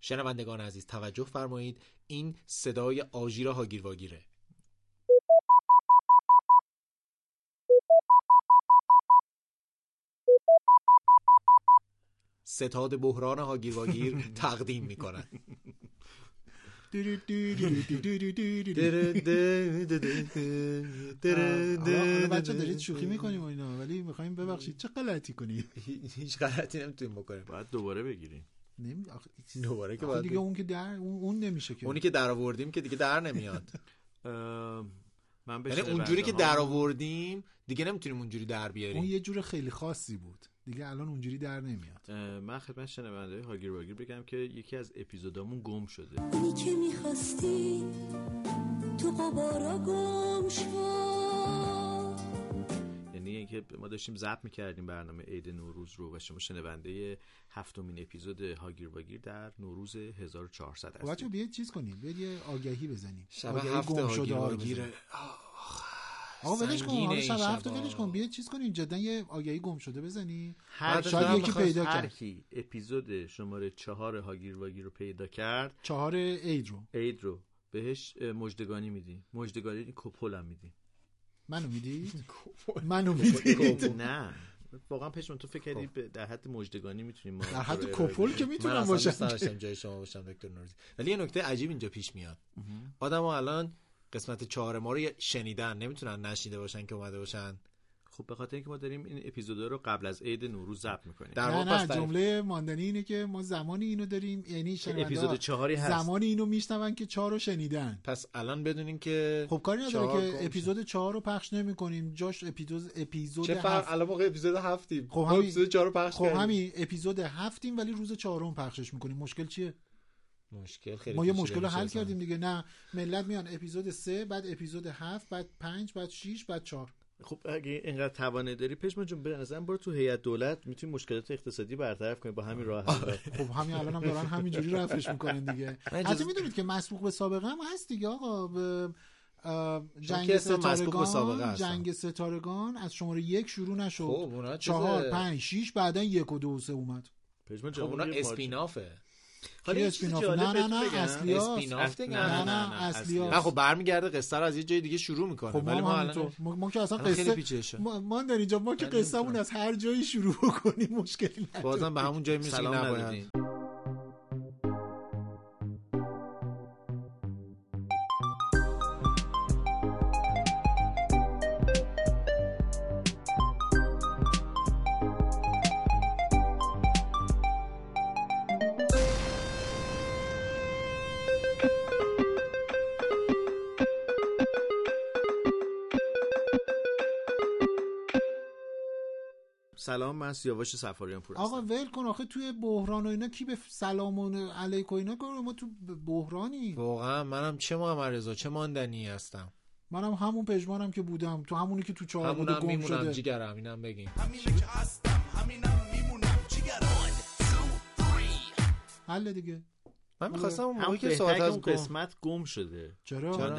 شنوندگان عزیز توجه فرمایید، این صدای آژیر هاگیر واگیره. ستاد بحران هاگیر واگیر تقدیم میکنن. آره بچه دارید شوخی میکنیم و اینا، ولی میخواییم ببخشید چه غلطی کنیم. هیچ غلطی نمیتونیم بکنیم، باید دوباره بگیریم. دوباره که باید دیگه اون که در اون نمیشه، که اونی که در آوردیم که دیگه در نمیاد. یعنی اونجوری که در آوردیم دیگه نمیتونیم اونجوری در بیاریم. اون یه جور خیلی خاصی بود دیگه، الان اونجوری در نمیاد. من خدمت شنونده‌های هاگیر واگیر بگم که یکی از اپیزودامون گم شده. اونی که می‌خواستی تو قبارا گم شد. یعنی اینکه ما داشتیم ضبط می‌کردیم برنامه عید نوروز رو و شما شنونده هفتمین اپیزود هاگیر واگیر در نوروز 1400 هستید. بچه‌ها بیاید چیز کنیم، بیاید یه آگهی بزنیم. شب هفت هاگیر واگیر. آقا ولش کن، آقا شب هفت ولش کن، بیا چیز کنیم، جدا یه آگهی گم شده بزنی. شاید یکی پیدا کرد. هر کی اپیزود شماره 4 هاگیر واگیر رو پیدا کرد، 4 عید رو بهش مژدگانی میدی. مژدگانی کوپولم میدی. منو میدید؟ منو میدید؟ نه واقعا پشمون. تو فکر کردی در حد مژدگانی میتونیم؟ در حد کوپول که میتونم باشم. من اصلا جای شما باشم دکتر نوروزی. ولی یه نکته عجیب اینجا پیش میاد. آدم‌ها الان قسمت 4 ما رو شنیدن، نمیتونن نشنیده باشن که اومده باشن. خب به خاطر اینکه ما داریم این اپیزودا رو قبل از عید نوروز ضبط میکنیم. نه جمله ماندنی اینه که ما زمانی اینو داریم، یعنی شنونده اپیزود 4 هست، زمانی اینو میشنون که 4 رو شنیدن. پس الان بدونین که خب کاری نداره که اپیزود 4 رو پخش نمیکنیم، جاش اپیزود 7. الان موقع اپیزود 7 ایم. خب اپیزود 4 رو پخش کردیم. خب همین اپیزود 7 ایم ولی روز 4 پخشش میکنیم. مشکل چیه؟ مشکل خیلی ما یه مشکل رو حل کردیم دیگه. نه ملت میان اپیزود 3 بعد اپیزود 7 بعد 5 بعد 6 بعد 4. خب اگه اینقدر توانه داری پشمان جون، به نظرم برو تو هیئت دولت، میتونی مشکلات اقتصادی برطرف کنی با همین راه. خب همین الان هم دارن همینجوری رفعش میکنن دیگه. حتی میدونید که مسبوق به سابقه هم هست دیگه آقا. جنگ ستارگان از شماره 1 شروع نشد، 4 5 6 بعدن 1 و 2 و 3 اومد. خب اونا اسپینافه. خیلی اسپیناف. نه اصلی هست. نه خب برمیگرده قصه رو از یه جای دیگه شروع میکنه. خب ولی ما که اصلا قصه ما در اینجا، ما که قصه مون از هر جایی شروع کنیم مشکلی نداره، بازم به همون جایی میرسیم. نباید سلام، من سیاوش سفاریان پور. آقا ول کن آخه، توی بحران و اینا کی به سلام و علیک و اینا کنه؟ ما تو بحرانی واقعا. منم چه محمد رضا چه ماندنی هستم. منم همون پژمانم که بودم، تو همونی که تو 4 بود گم شده. همونم میمونم جیگرم. اینم بگین همینه که هستم، همینم میمونم جیگرم. 1 2 3 حل دیگه. من می‌خواستم اون موقعی که ساعت از قسمت گم شده. چرا؟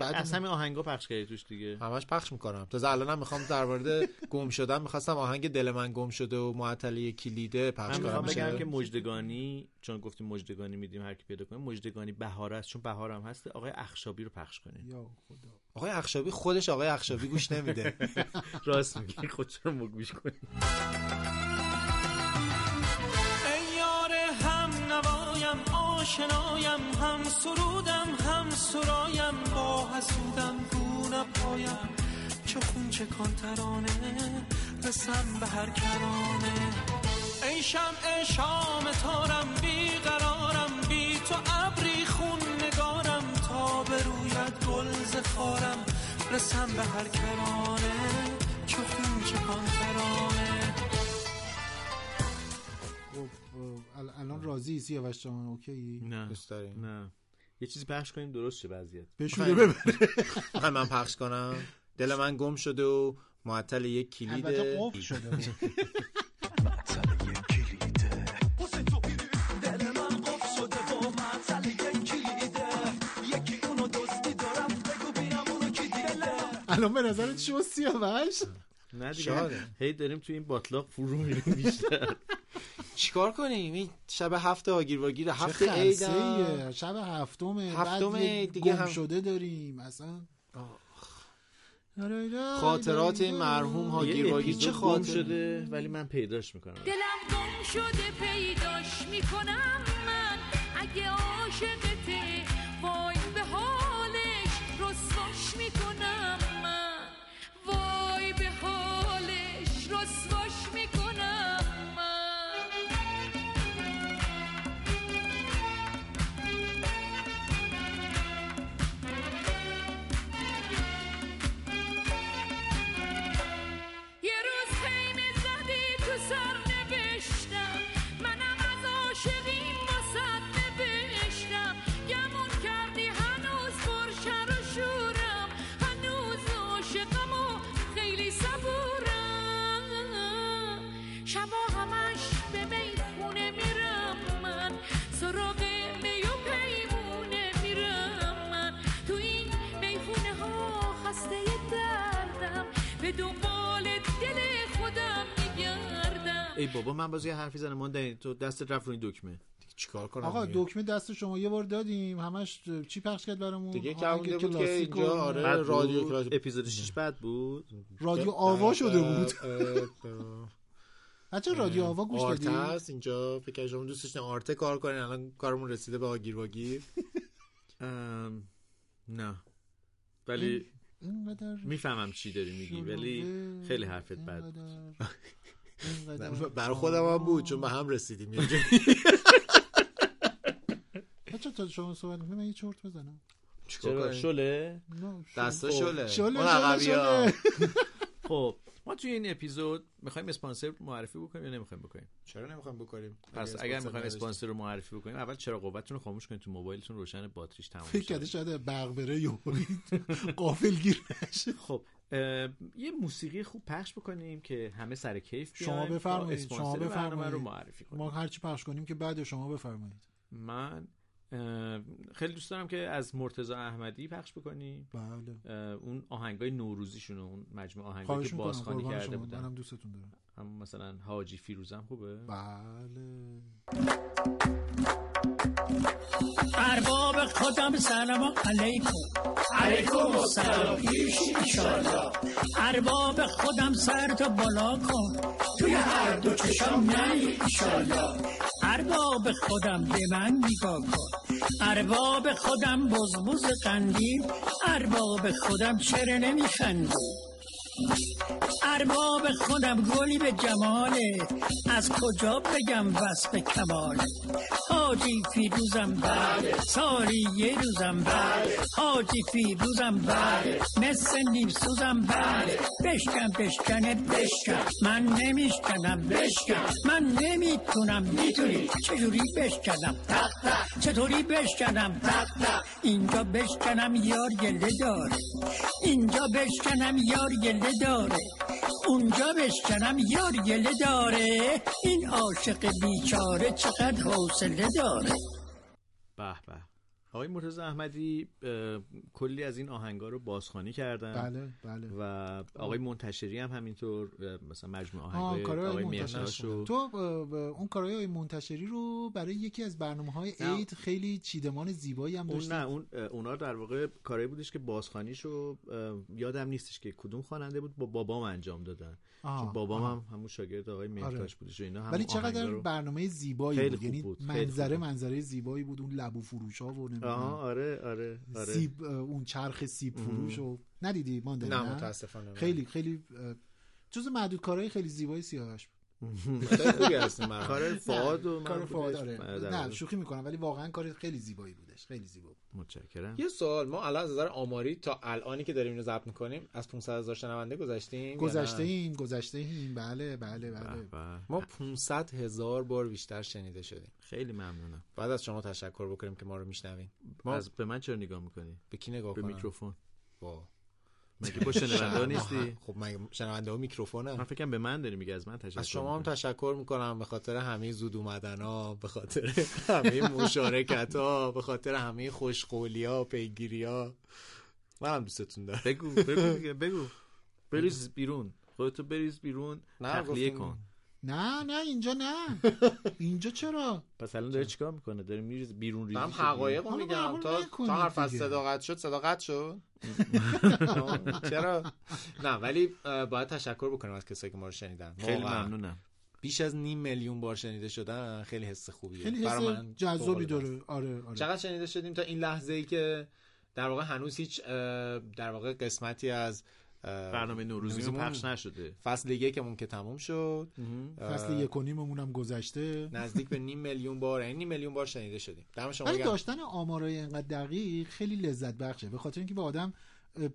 از همین آهنگا پخش کردی توش دیگه. همش پخش میکنم. تازه الانم میخوام در مورد گم شدن، میخواستم آهنگ دل من گم شده و معطلی کلیده پخش کنم. من بگم که مژدگانی، چون گفتیم مژدگانی میدیم هر کی پیدا کنه، مژدگانی بهار است چون بهارم هست. آقای اخشابی رو پخش کنین. یا خدا. آقای اخشابی خودش آقای اخشابی گوش نمیده. راست میگی، خودت رو مگوش کن. شنایم هم سرودم هم سرایم با حسودم دون پایم چه خون چه کانترانه رسم به هر کرانه ای شمع شام تارم بیقرارم بی تو ابری خون نگارم تا به رویت گل زخارم رسم به هر کرانه چه خون چه کانترانه. الان راضی سیاوش جان؟ اوکی. نه داریم. نه یه چیزی پخش کنیم درست شه وضعیت بشوره ببره. من پخش کنم دل من گم شده و معطل یک کلید. البته قفل شده بود. معطل یک کلید دل من قفل شده و معطل یک کلید یکی اونو دوستی دارم بگو بینم اونو کی دیده. الان به نظرت شما سیاوش نه دیگه هی داریم تو این باطلاق فرو میریم بیشتر. چیکار کنیم؟ شب هفته هاگیر واگیر، هفته عیدم، شب هفتم دیگه هم شده داریم مثلا. خاطرات مرحوم هاگیر واگیر چه خاطر شده، ولی من پیداش میکنم. دلم گم شده پیداش میکنم من، اگه عاشقته وای به حالش، رسواش میکنم من، وای به حالش، رسواش میکنم من. یه روز خیمه زدی تو سر نوشتم، منم از عاشقیم واسد نوشتم، گمون کردی هنوز پرشر و شورم، هنوز عاشقم و خیلی صبورم، شبا همش به میخونه میرم من، سراغ می و پیمونه میرم من، تو این میخونه ها خسته دردم، به دنبال دل خودم میگردم. ای بابا من باز یه حرفی زنم ماندنی، تو دستت رفت رو این دکمه چیکار کنم آقا دیگه؟ دکمه دست شما یه بار دادیم همش چی پخش کرد برامون دیگه، که بود که اینجا آره رادیو کلاس اپیزود 6 بد بود، رادیو آوا شده بود. حتی رادیو آوا گوش دادی هست اینجا فکر کنم دوستش آرته کار کنن، الان کارمون رسیده به هاگیر واگیر. نه ولی میفهمم چی داری میگی، ولی خیلی حرفت بد بود. برای خودم هم بود چون به هم رسیدیم اینجا. بچه تا شما صحبت میکنم من یه چورت بزنم. چرا شله؟ دستا شله. شله. خب ما توی این اپیزود میخوایم اسپانسر معرفی بکنیم یا نمیخوایم بکنیم؟ چرا نمیخوایم بکنیم؟ پس اگر میخوایم اسپانسر رو معرفی بکنیم اول چرا قوتتون رو خاموش کنید تو موبایلتون، روشن باتریش تموم شده. فکر کرده شاید برق بره یا غافلگیر نشه. خب یه موسیقی خوب پخش بکنیم که همه سر کیف بیان. شما بفرمایید، شما بفرمایید رو معرفی کنید. ما هرچی پخش کنیم که بعد شما بفرمایید. من خیلی دوست دارم که از مرتضی احمدی پخش بکنیم. بله. اون آهنگای نوروزیشون، اون مجموعه آهنگایی که بازخوانی کرده بودن. منم دوستتون دارم. هم مثلا حاجی فیروز هم خوبه. بله. ارباب خودم سلام علیکم، علیکم سلام پیش انشالله، ارباب خودم سر تو بالا کن، توی هر دو چشم نی انشالله، ارباب خودم به من نگاه کن، ارباب خودم بزبز قندیل، ارباب خودم چرا نمیخندی، ارباب خودم گلی به جماله، از کجا بگم وصف کماله، حاجی فیروزم بله، سالی یه روزم بله، حاجی فیروزم بله، مثل نیم سوزم بله، بشکن بشکنه بشکن، من نمیشکنم بشکن، من نمیتونم، میتونی چجوری بشکنم تق تق، چطوری بشکنم تق تق، اینجا بشکنم یار گله داره، اینجا بشکنم یار گله داره، اونجا بشکنم یار گله داره، این عاشق بیچاره چقدر حوصله داره. به به آقای مرتضی احمدی کلی از این آهنگا رو بازخوانی کردن. بله بله. و آقای منتشری هم همینطور مثلا مجموعه آهنگای آقای میرشاشو تو اون کارهای منتشری رو برای یکی از برنامه‌های عید خیلی چیدمان زیبایی هم داشت. نه اون اونا در واقع کاری بودش که بازخوانیشو یادم نیستش که کدوم خواننده بود با بابام انجام دادن. چون بابام هم همون شاگرد آقای میرشاش بودش و اینا هم. ولی چقدر برنامه زیبایی بود، یعنی منظره زیبایی بود، اون لبو فروشا و آره آره آره سیب، اون چرخ سیب فروش رو ندیدی ماندنی؟ نه متاسفانه. خیلی خیلی جز معدود کارهای خیلی زیبایی سیاوش بود. خیلی خوبی هستیم من کار فعاد و کار فعاد. نه شوخی میکنم ولی واقعا کار خیلی زیبایی بودش، خیلی زیبا بود. متشکرم. یه سوال، ما الان از نظر آماری تا الانی که داریم اینو ضبط میکنیم از 500,000 شنونده گذشتیم. بله بله بله. ما 500,000 بار بیشتر شنیده شدیم. خیلی ممنونم. بعد از شما تشکر بکنیم که ما رو میشنوین. از به من چرا نگاه میکنی؟ به کی نگاه کنم؟ به میکروفون. وا مگه با شنونده نیستی؟ خب من شنونده و میکروفونه. من فکر کنم به من داری میگه. از من تشکر. از شما هم تشکر میکنم به خاطر همه زود اومدنا، به خاطر همه مشارکت ها، به خاطر همه خوشقولی ها، پیگیری ها. منم دوستتون دارم. بگو بگو بگو. بریز بیرون. خودتو بریز بیرون. تخلیه کن. نه اینجا نه. اینجا چرا؟ پس الان داره چیکار میکنه؟ داره میریزه بیرون ریزی. من حقایق رو میگم تا حرف از صداقت شد. چرا؟ نه ولی باید تشکر بکنم از کسایی که ما رو شنیدن. خیلی ممنونم. بیش از 500,000 بار شنیده شدن خیلی حس خوبیه. خیلی برای من جذابی داره. آره. چقدر شنیده شدیم تا این لحظه‌ای که در واقع هنوز هیچ در واقع قسمتی از برنامه نوروزی پخش نشده. فصل 1 که تموم شد، فصل 1.5 هم گذشته، نزدیک به 500,000 بار، 500,000 بار شنیده شدیم. دم شما گرم. داشتن آمارای اینقدر دقیق خیلی لذت بخشه، به خاطر اینکه به آدم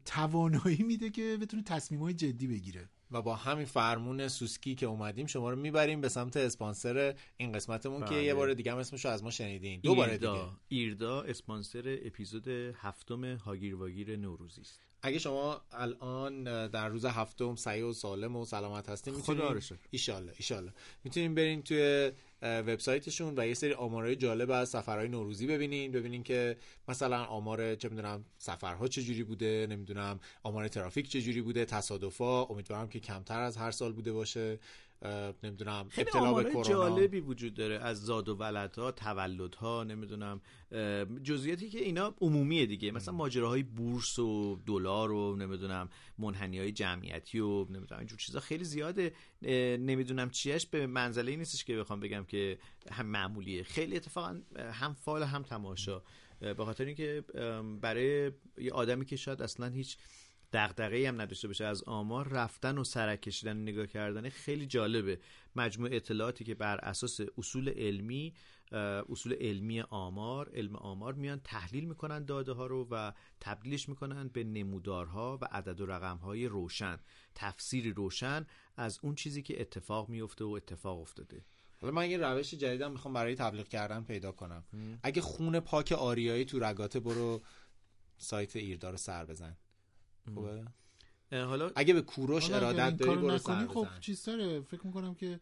توانایی میده که بتونه تصمیم‌های جدی بگیره. و با همین فرمون سوسکی که اومدیم شما رو میبریم به سمت اسپانسر این قسمتمون که یه بار دیگه هم اسمشو از ما شنیدین. دوباره دیگه ایردا اسپانسر اپیزود 7 هاگیر واگیر نوروزی است. اگه شما الان در روز 7 صحیح و سالم و سلامت هستین، خدا رو شکر ان شاءالله میتونین برین توی وبسایتشون و یه سری آمارای جالب از سفرهای نوروزی ببینین که مثلا آمار چه میدونم سفرها چه جوری بوده، نمیدونم آمار ترافیک چه جوری بوده، تصادفا، امیدوارم که کمتر از هر سال بوده باشه، نمیدونم ابتلا به کرونا. جالبی وجود داره از زاد و ولدها، تولدها، نمیدونم جزئیاتی که اینا عمومیه دیگه، مثلا ماجراهای بورس و دلار و نمیدونم منحنی‌های جمعیتی و نمیدونم اینجور چیزا خیلی زیاده. نمیدونم چیش به منزله نیستش که بخوام بگم که هم معمولیه. خیلی اتفاقا هم فال هم تماشا، به خاطر اینکه برای یه آدمی که شاید اصلا هیچ دغدغه‌ای هم نداشته باشه از آمار، رفتن و سرک کشیدن و نگاه کردن خیلی جالبه. مجموع اطلاعاتی که بر اساس اصول علمی علم آمار میان تحلیل میکنن داده ها رو و تبدیلش میکنن به نمودارها و عدد و رقم های روشن، تفسیری روشن از اون چیزی که اتفاق میفته و اتفاق افتاده. حالا من یه روش جدیدم میخوام برای تبلیغ کردن پیدا کنم. اگه خون پاک آریایی تو رگاته، برو سایت ایردا رو سر بزن. خوبه. حالا اگه به کوروش ارادت داری برو سر بزن. خب چیز داره. فکر میکنم که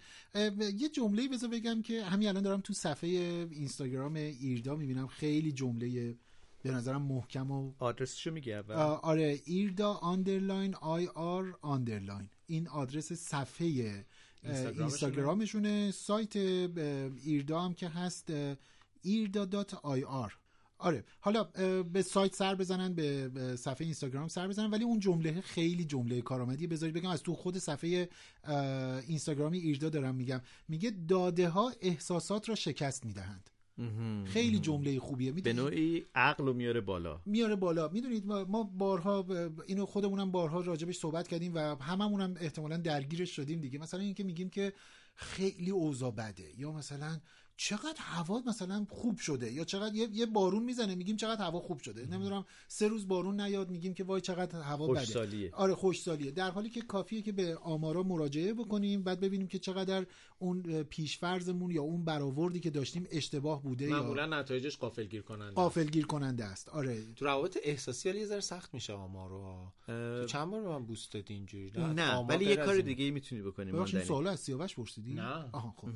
یه جمله‌ای بذار بگم که همین الان دارم تو صفحه اینستاگرام ایردا میبینم، خیلی جمله به نظرم محکم و آدرسشو میگه اول. آره، irda_ir_ این آدرس صفحه اینستاگرامشونه. سایت ایردا هم که هست irda.ir. آره، حالا به سایت سر بزنن، به صفحه اینستاگرام سر بزنن، ولی اون جمله خیلی جمله کارآمدی. بذارید بگم از تو خود صفحه اینستاگرامی ایردا دارم میگم، میگه داده ها احساسات را شکست میدهند. خیلی جمله خوبیه. به نوعی عقل رو میاره بالا. میدونید ما بارها اینو خودمونم بارها راجبش صحبت کردیم و هممونم احتمالاً درگیرش شدیم دیگه. مثلا اینکه میگیم که خیلی اوضاع بده، یا مثلا چقدر هوا مثلا خوب شده، یا چقدر یه بارون میزنه میگیم چقدر هوا خوب شده، نمیدونم 3 روز بارون نیاد میگیم که وای چقدر هوا بده، خوشسالیه. آره، خوشسالیه، در حالی که کافیه که به آمارا مراجعه بکنیم، بعد ببینیم که چقدر اون پیشفرضمون یا اون برآوردی که داشتیم اشتباه بوده، معمولا نتایجش غافلگیر کننده است. آره، تو روابط احساسی ولی یه ذره سخت میشه آمارا. چند بار من بوست داد اینجوری نه، ولی یه کار دیگه میتونی بکنی. من سوال از سیاوش پرسیدی؟ نه. آها، خب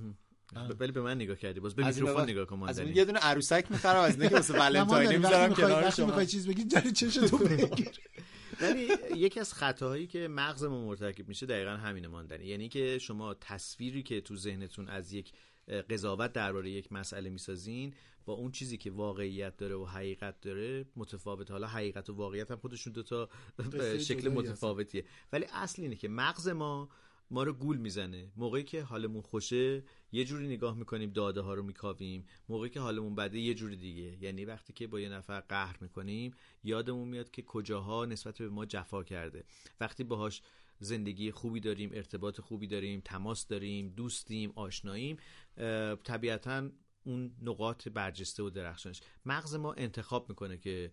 ولی به من نگاه کردی، باز به میکروفون نگاه کن. از یه دونه عروسک میخرم از اینکه واسه ولنتاین میذارم کنار شما. میخوای چیز بگی جلوی چشتو بگیر. ولی یکی از خطاهایی که مغز ما مرتکب میشه دقیقاً همینه ماندنی، یعنی که شما تصویری که تو ذهنتون از یک قضاوت درباره یک مسئله میسازین با اون چیزی که واقعیت داره و حقیقت داره متفاوت. حالا حقیقت و واقعیت هم خودشون دو تا شکل متفاوتیه، ولی اصل اینه که مغز ما رو گول میزنه. موقعی که حالمون خوشه یه جوری نگاه میکنیم، داده ها رو میکاویم، موقعی که حالمون بده یه جوری دیگه. یعنی وقتی که با یه نفر قهر میکنیم یادمون میاد که کجاها نسبت به ما جفا کرده، وقتی باهاش زندگی خوبی داریم، ارتباط خوبی داریم، تماس داریم، دوستیم، آشناییم، طبیعتاً اون نقاط برجسته و درخشانش مغز ما انتخاب میکنه که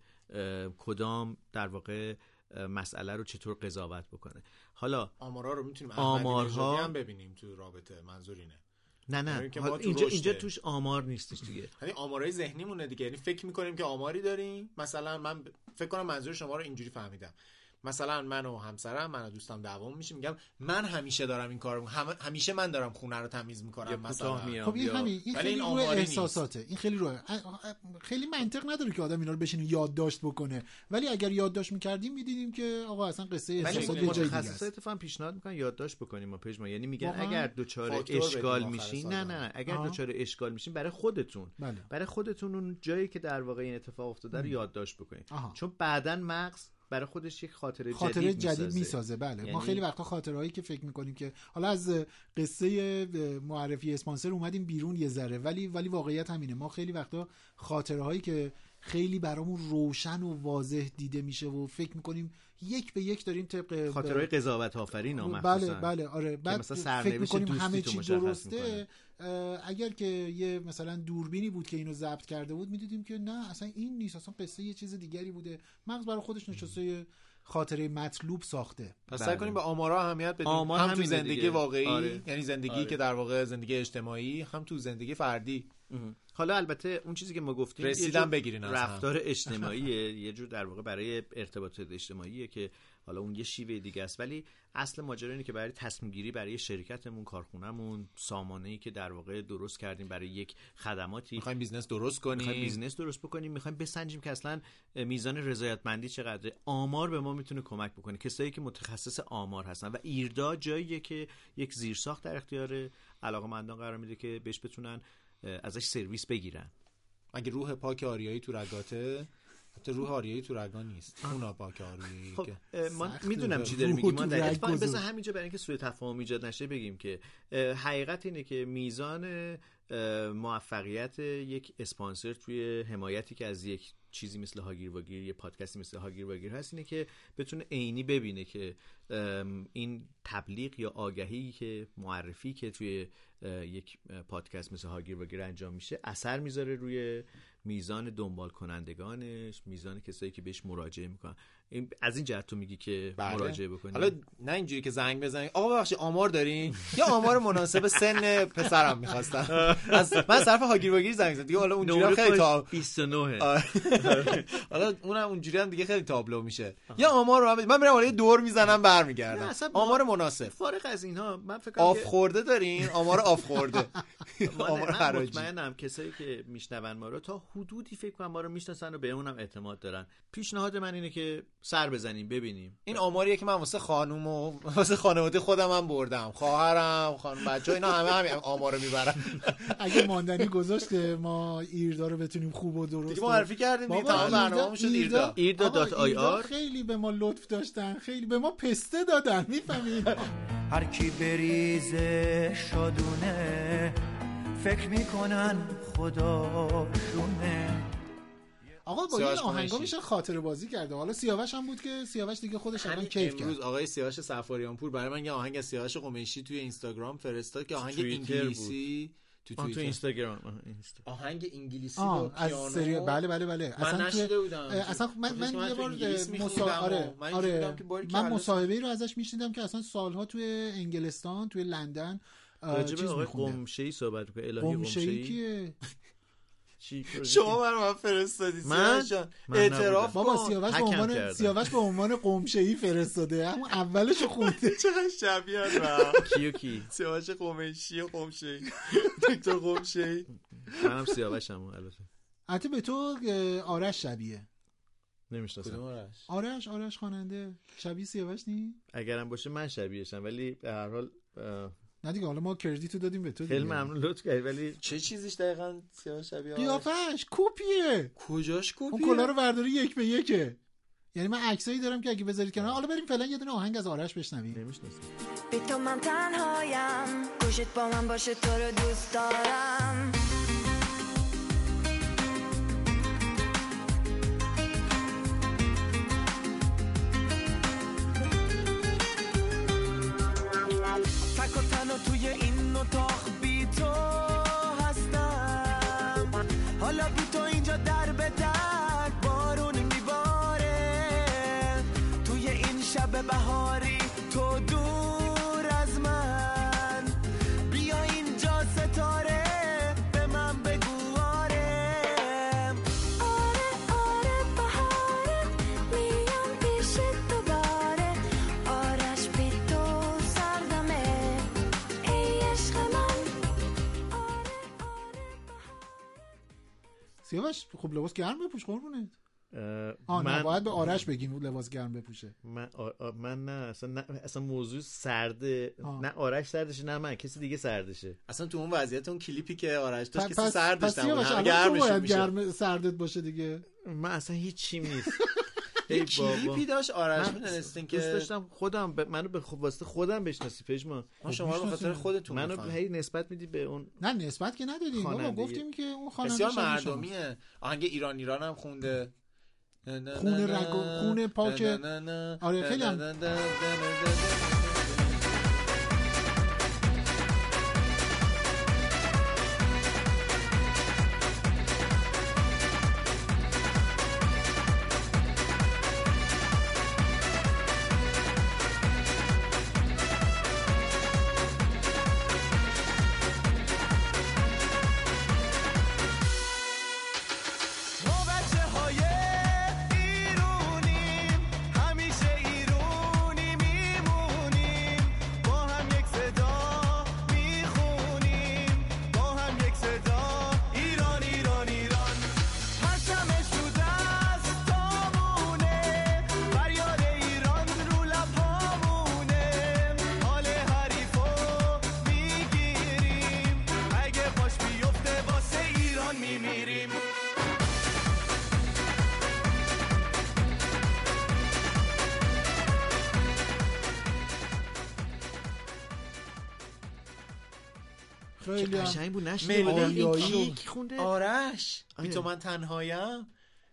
کدام در واقع مسئله رو چطور قضاوت بکنه. حالا آمارها رو میتونیم آمارها هم ببینیم تو رابطه، منظور اینه. نه اینجا توش آمار نیستش دیگه، یعنی آمارهای ذهنی مونه دیگه. یعنی فکر میکنیم که آماری داریم، مثلا من فکر کنم منظور شما رو اینجوری فهمیدم، مثلا من و همسرم، من و دوستم دعوام میشه، میگم من همیشه دارم این کارو همیشه من دارم خونه رو تمیز میکنم مثلا. خب این همین، این خیلی روی احساساته، این خیلی روی خیلی منطق نداره که آدم اینا رو بشینه یادداشت بکنه، ولی اگر یادداشت میکردیم میدیدیم که آقا اصلا قصه احساسات یه جایی هست. اتفاقا پیشنهاد میکنن یادداشت بکنیم ما پیش ما، یعنی میگن اگر دوچاره اشکال میشین، نه اگر دوچاره اشکال میشین برای خودتون، برای خودتون اون جایی که در واقع این اتفاق افتاده رو یادداشت بکنید، چون بعداً مغز برای خودش یک خاطره جدید میسازه. بله یعنی... ما خیلی وقتا خاطرهایی که فکر میکنیم که حالا از قصه معرفی اسپانسر اومدیم بیرون یه ذره، ولی واقعیت همینه، ما خیلی وقتا خاطرهایی که خیلی برامون روشن و واضح دیده میشه و فکر میکنیم یک به یک داریم طبق خاطرهای قضاوت آفرین ها، بله بله آره، بعد فکر میکنیم همه چی درسته. اگر که یه مثلا دوربینی بود که اینو ضبط کرده بود میدیدیم که نه اصلا این نیست، اصلا قصه یه چیز دیگری بوده. مغز برای خودش نشسته خاطره مطلوب ساخته. پس سعی کنیم به آمارا اهمیت بدیم، هم تو زندگی دیگه. واقعی آره. یعنی زندگی آره. که در واقع زندگی اجتماعی، هم تو زندگی فردی. حالا البته اون چیزی که ما گفتیم رسیدن بگیرین رفتار اجتماعیه، یه جور در واقع برای ارتباطات اجتماعیه که حالا اون یه شیوه دیگه است، ولی اصل ماجرا اینه که برای تصمیم گیری برای شرکتمون، کارخونمون، سامانه‌ای که در واقع درست کردیم برای یک خدماتی، می‌خوایم بیزنس درست کنیم، می‌خوایم بسنجیم که اصلا میزان رضایتمندی چقدره. آمار به ما میتونه کمک بکنه، کسایی که متخصص آمار هستن، و ایردا جاییه که یک زیرساخت در اختیار علاقه‌مندان قرار میده که بهش بتونن ازش سرویس بگیرن. اگه روح پاک آریایی تو رگاته، حتی روح آریایی تو رگا نیست، اون پاک آریایی خب که من میدونم چی داری میگی، من در واقع بس همینجا برای اینکه سوء تفاهم ایجاد نشه بگیم که حقیقت اینه که میزان موفقیت یک اسپانسر توی حمایتی که از یک چیزی مثل هاگیر واگیر، یه پادکستی مثل هاگیر واگیر هست، اینه که بتونه عینی ببینه که این تبلیغ یا آگهی که معرفی که توی یک پادکست مثل هاگیر واگیر انجام میشه اثر میذاره روی میزان دنبال کنندگانش، میزان کسایی که بهش مراجعه میکنن. از این جهت تو میگی که بله. مراجعه بکنید. حالا نه اینجوری که زنگ بزنید آقا ببخشید آمار دارین یا آمار مناسب سن پسرم می‌خواستم. من صرف هاگیر واگیر زنگ زدم دیگه، حالا اونجوری خیلی تا 29 حالا اونم اونجوری هم دیگه خیلی تابلو میشه. یا آمار رو من میرم حالا دور میزنم برمیگردم. آمار مناسب. فارغ از اینها من فکر کنم آف خورده دارین، آمار آف خورده. آمار خراجی. مطمئنم کسایی که میشنون ما رو تا حدودی فکر کنم ما رو میشناسن و به اونم اعتماد دارن. پیشنهاد من اینه که سر بزنیم ببینیم. این آماریه که من واسه خانوم و واسه خانواده خودم هم بردم، خواهرم، خانم بچه‌ها، اینا همه آمارو میبرن. اگه ماندنی گذاشته ما ایردا رو بتونیم خوب و درست دیگه معرفی کردیم، تمام برنامه‌مون شد ایردا. irda.ir خیلی به ما لطف داشتن، خیلی به ما پسته دادن، میفهمید؟ هر کی بریزه شادونه فکر میکنن خداشونه. آقا با این آهنگا میشه خاطره بازی کرده. حالا سیاوش هم بود که سیاوش دیگه خودش الان کیف کرد. امروز آقای سیاوش سفاریان پور برای من یه آهنگ سیاوش قمیشی توی اینستاگرام فرستاد که آهنگ انگلیسی تو اینستاگرام آهنگ انگلیسی با پیانو. بله بله بله. من نشیده بودم. اصلا من یه بار مصاحبه من مصاحبه‌ای رو ازش میشنیدم که اصلا سالها توی انگلستان، توی لندن راجب آقای قمشه‌ای صحبت می‌کنه. الهی قمشه‌ای شما برام فرستادی سیاوش جان، اعتراف کن. بابا سیاوش به عنوان قمشه‌ای فرستاده، اما اولش خونده چقدر شبیه را کیو سیاوش قمیشی و قمشه‌ای دکتر قمشه‌ای. منم سیاوشم البته. البته به تو آرش شبیه نمیشناسم. آرش خواننده شبیه سیاوش نی؟ اگرم باشه من شبیهشم، ولی به هر حال نه دیگه حالا ما کردیتو دادیم به تو دیگه. خیلی ممنون لطف کردی، ولی چه چیزیش دقیقاً سیاه شبیه قیافش کپیه. کجاش کپیه؟ اون کلا رو برداری یک به یکه. یعنی من عکسایی دارم که اگه بذارید کنار. حالا بریم فعلا یه دونه آهنگ از آرش بشنویم. نمیشناسم. بی تو من تنهایم، گوشت با من باشه، تو رو دوست دارم. تنها توی این اتاق بی تو هستم، حالا بی تو اینجا در به در بارون میباره، توی این شب بهاری تو دور از من، بیا اینجا ستاره به من بگو آره آره آره بهاره، میام پیش تو با سیاوش خب لباس گرم بپوش قربونت. من باید به آرش بگیم لباس گرم بپوشه. من نه اصلا موضوع سرده آه. نه آرش سردشه نه من، کسی دیگه سردشه. اصلا تو اون وضعیت اون کلیپی که آرش داشت کسی سردش نبود، گرمش گرم سردت باشه دیگه. من اصلا هیچی نیست. یه کلیپی داشت آرش می‌دونستین که دوست داشتم خودم منو به واسطه خودم بشناسی پژمان. ما شما رو به خاطر خودتون منو هی نسبت میدی به اون. نه نسبت که ندادیم، ما گفتیم که اون خواننده بسیار مردمیه. آهنگ ایران ایران هم خونده. خونه رگ و خونه پاک. آره خیلی هم قشنگ بود نشد. ملودی کی خونده؟ آرش. تو من تنهایم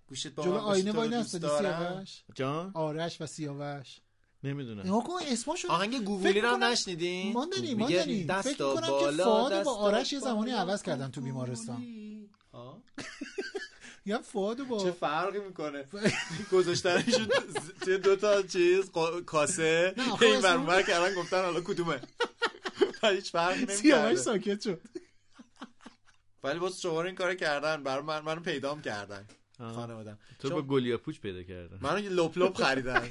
گوشت با جلو آینه وای نستادی سیاوش جان. آرش و سیاوش نمیدونم اینا کو اسمشون. آهنگ گوگولی رو نشنیدین؟ ماندنی دست بالا دست با آرش یه زمانی عوض کردن تو بیمارستان. ها یا فادو با چه فرقی میکنه گذاشتنشون چه دوتا چیز کاسه این برمبر کردن گفتن حالا کدومه. هیچ فرقی نمی‌کنه. سیاوش ساکت شد. ولی باز شما این کارو کردن، برای منو پیدام کردن. خانواده‌ام. تو با گلیا پوچ پیدا کردن. منو لپ لپ خریدن.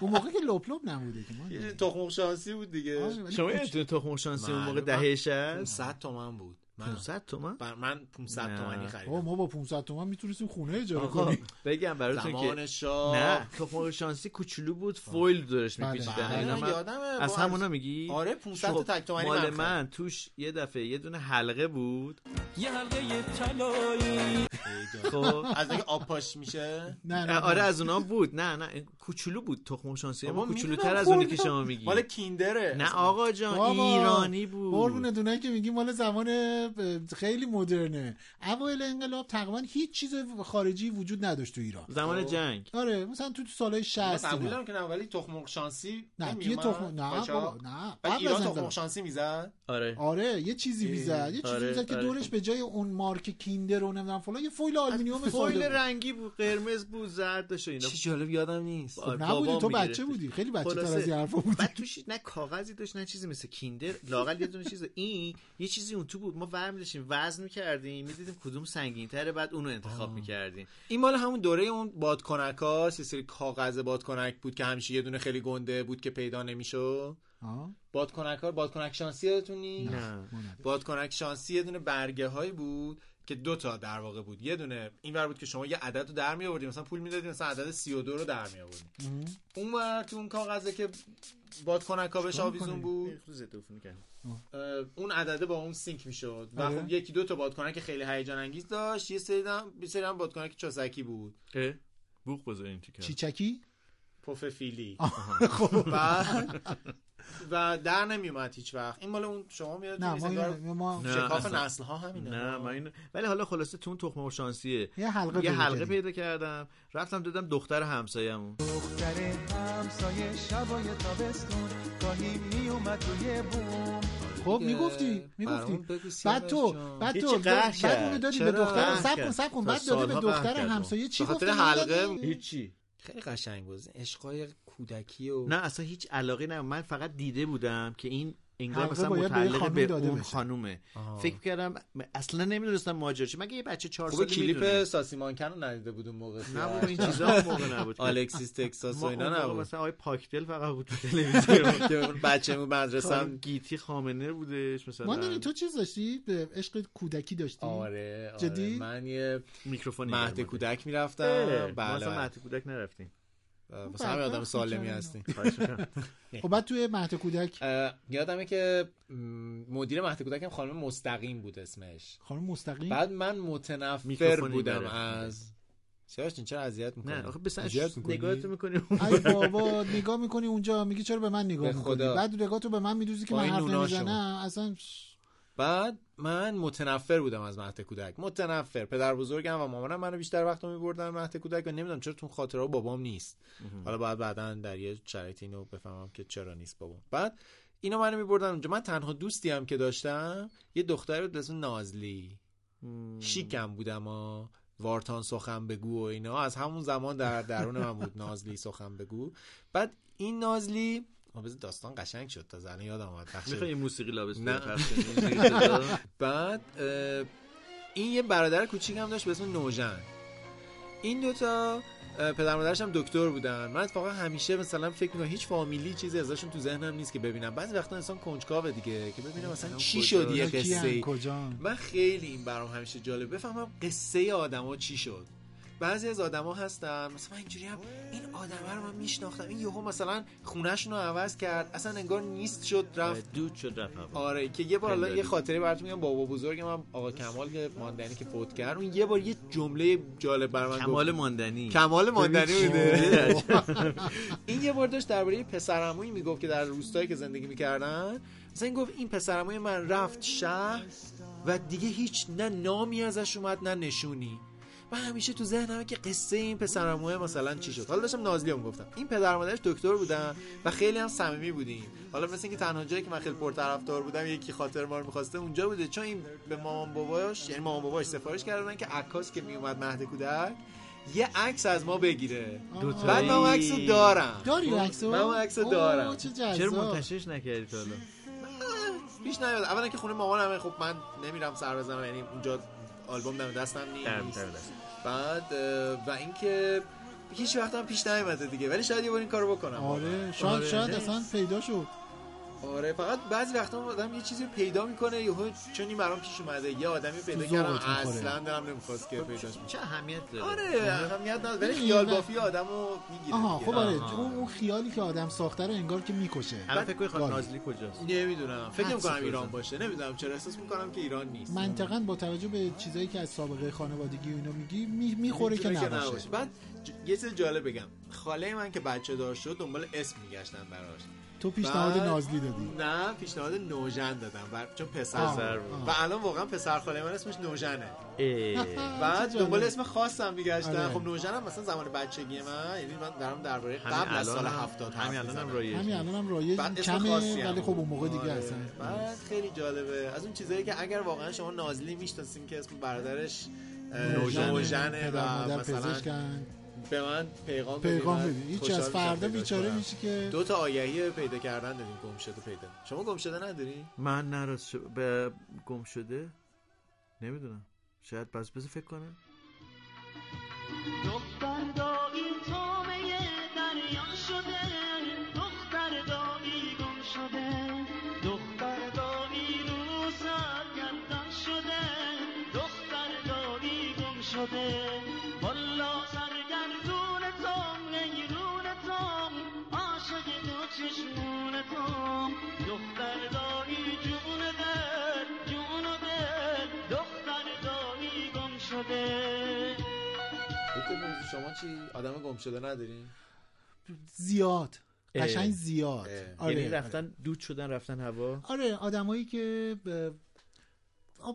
اون موقع که لپ لپ نبوده که ما. یه تخم شانسی بود دیگه. شما یه تخم شانسی اون موقع دهش 100 تومن بود. 500 تومن؟ من 500 تومانی خریدم. ما با 500 تومن میتونستیم خونه اجاره کنیم. بگم براتون که نه، تخم شانسی کوچولو بود، فویل دورش می‌پیچیدن. من یادمه از همونا میگی؟ آره 500 تا تک تومانی مال من توش یه دفعه یه دونه حلقه بود. یه حلقه طلایی. خب از اینکه آب پاش میشه؟ نه آره از اونها بود. نه کوچولو بود تخم شانسی. ما کوچولوتر از اونی که شما میگی. مال کیندره. نه آقا جان ایرانی بود. قربون دونه که میگی مال زمان خیلی مدرنه. اوایل انقلاب تقریبا هیچ چیز خارجی وجود نداشت تو ایران زمان جنگ. آره مثلا تو سالهای 60 معمولا که اولی تخم شانسی نمیومد. نه بعد از تخم شانسی میزد. آره یه چیزی میزد، یه چیزی میزد که دورش به جای اون مارک کیندر و نمیدونم فلان یه فویل آلومینیوم فویل رنگی بود، قرمز بود، زرد داشت. اینا چی جالب یادم نیست. نبودی تو بچه بودی، خیلی بچه‌تر از این حرفا بودی. بعد توش نه کاغذی داشت نه چیزی مثل کیندر، لااقل یه دونه چیز این یه چیزی اون تو بود. برمی داشتیم وزن میکردیم میدیدیم کدوم سنگین‌تره بعد اون رو انتخاب میکردیم. این مال همون دوره اون بادکنک‌هاست، یه سری کاغذ بادکنک بود که همیشه یه دونه خیلی گنده بود که پیدا نمیشد. بادکنک‌ها بادکنک شانسی یادتونی؟ نه. بادکنک شانسی یه دونه برگه هایی بود که دو تا در واقع بود. یه دونه اینور بود که شما یه عدد رو در می‌آوردید، مثلا پول می‌دادید، مثلا عدد 32 رو در می‌آوردید. اونور تو اون کاغذه که بادکنک‌ها بهش آویزون بود، اون عدده با اون سینک می‌شد. و خب یکی دو تا بادکنک خیلی هیجان انگیز داشت، یه سری هم بادکنک چوسکی بود. بوق بزنیم چی کرد؟ چیچکی؟ پف فیلی. خب و در نمیومد هیچ وقت. این مال اون شما میاد ما شکاف نسل ها همینه. نه ما این ولی حالا خلاصه تو اون تخم شانسیه یه حلقه پیدا کردم، رفتم دادم دختر همسایه‌مون. دختر همسایه شبای تابستون گاهی میومد توی بوم. خب میگفتی بعد تو بعد اون دادی به دختر. صبر کن بعد دادی به دختر همسایه چی گفتی؟ حلقه هیچی. خیلی قشنگ بود. عشقای کودکی و نه اصلا هیچ علاقه نه. من فقط دیده بودم که این انگار مثلا متعلق به اون خانومه. فکر کردم اصلا نمیدونستم ماجرا چیه، مگه یه بچه 4 ساله کلیپ ساسیمانکن رو ندیده بود اون موقع؟ نه بابا این چیزا اون موقع نبود، الکسیس تگزاس و اینا نبود، مثلا آی پاکتل فقط بود تو تلویزیون که بچه‌مون مدرسه‌م گیتی خامنه بودش مثلا. من تو چیز داشتی؟ به عشق کودکی داشتی؟ آره جدی. من یه میکروفون مهد کودک میرفتم. مثلا مهد کودک نرفتیم، مثلا همه آدم سالمی هستین. خب بعد توی مهد کودک یادمه که مدیر مهد کودکم خانم مستقیم بود اسمش، خانم مستقیم. بعد من متنفر بودم از سیاوش جان چرا اذیت می‌کنی؟ نه آخه بسش نگاهت می‌کنی. ای بابا نگاه می‌کنی اونجا میگی چرا به من نگاه می‌کنی؟ بعد نگاهتو به من میدوزی که من حرف نمی‌زنم اصلا. بعد من متنفر بودم از مهد کودک، متنفر. پدر بزرگم و مامانم منو بیشتر وقتو می‌بردن مهد کودک و نمیدونم چرا تو خاطره‌ها بابام نیست. حالا باید بعداً در یه شرایطی اینو بفهمم که چرا نیست بابام. بعد اینو منو می‌بردن اونجا. من تنها دوستی هم که داشتم یه دختری بود به اسم نازلی. شیکم بودم و وارتان سخن بگو و اینا، از همون زمان در درون من بود نازلی سخن بگو. بعد این نازلی بذار داستان قشنگ شد تا زنه یادم آمد. میخوای موسیقی لابس کنی؟ بعد این یه برادر کوچیک هم داشت به اسم نوژن. این دوتا پدر مادرش هم دکتر بودن. من اتفاقا همیشه مثلا فکر می‌کنم هیچ فامیلی چیزی ازشون تو ذهنم نیست که ببینم. بعضی وقتا انسان کنجکاوه دیگه که ببینم مثلا چی شد یه قصه. من خیلی این برام همیشه جالب بفهمم قصه آدم‌ها چی شد. بعضی از آدم‌ها هستن مثلا اینجوری هم این آدمه رو من میشناختم، این یهو مثلا خونه‌شون رو عوض کرد، اصلا انگار نیست شد رفت، دود شد رفت هوا. آره که یه بار حالا یه خاطره براتون میگم. بابا بزرگم هم آقا کمال که ماندنی که فوت کرد، اون یه بار یه جمله جالب برام گفت. کمال ماندنی بوده. این یه بار داشت درباره پسرعمویی میگفت که در روستایی که زندگی می‌کردن، مثلا گفت این پسرعموی من رفت شهر و دیگه هیچ نه نامی ازش اومد نه نشونی. من همیشه تو ذهنمه که قصه این پسرعموه مثلا چی شد. حالا داشتم نازلیام گفتم. این پدر مادرش دکتر بودن و خیلی هم صمیمی بودیم. حالا مثلا اینکه تنها جایی که من خیلی پرطرفدار بودم یکی خاطر ما رو می‌خواسته اونجا بوده، چون این به مامان باباش، یعنی مامان باباش سفارش کردن که عکاس که میومد مهد کودک یه عکس از ما بگیره. بعد من اون عکسو دارم. داری عکسو؟ من اون عکسو دارم. چرا منتشرش نکردی تا حالا؟ پیش نیاد. اولا که خونه مامانمه، خب من نمیرم سر بزنم، یعنی اونجا آلبوم دم دستم نیست. بعد و اینکه هیچ وقت هم پیش نیومده دیگه، ولی شاید یه بار این کارو بکنم. آره شاید اصلا پیدا شد. آره فقط بعضی وقتا آدم یه چیزی پیدا میکنه یهو، چون این برام پیش اومده یه آدمی پیدا کردم اصلا دلم نمیخواست که پیداش کنم. چه اهمیت داره؟ آره اهمیت نداره، ولی خیال بافی آدمو میگیره. آها خب آره، اون خیالی که آدم ساخته رو انگار که میکشه. الان فکر می‌کنی خانم نازلی کجاست؟ نمیدونم، فکر می‌کنم ایران باشه، نمیدونم چرا احساس می‌کنم که ایران نیست. منطقاً با توجه به چیزایی که از سابقه خانوادگی اینا میگی میخوره که نباشه. بعد یه چیز جالب بگم، خاله من که بچه دار شد دنبال اسم میگشتن براش. تو پیشنهاد نازلی دادی؟ نه پیشنهاد نوژن دادم چون پسر بود و الان واقعا پسر خاله من اسمش نوژنه. بعد دنبال اسم خاصم میگشتن. خب نوژنم مثلا زمان بچگی من، یعنی من درم درباره قبل از سال 70 همین الانم رایج کمه، ولی خب اون موقع دیگه اصلا. بعد خیلی جالبه از اون چیزایی که اگر واقعا شما نازلی میشناسین که اسم برادرش نوژنه و مثلا به من پیغام بدید هیچ از فردا بیچاره میشی که دو تا آگهی پیدا کردن دادیم. گم شده پیدا، شما گم شده نداری؟ من نراست به گم شده نمیدونم، شاید بس فکر کنم. دختر دایی تومه دریا شده، دختر دایی گم شده، دختر دایی رو سرگردن شده، دختر دایی گم شده. شما چی آدم گم شده ندارین؟ زیاد قشنگ زیاد. آره یعنی رفتن دود شدن، رفتن هوا. آره آدمایی که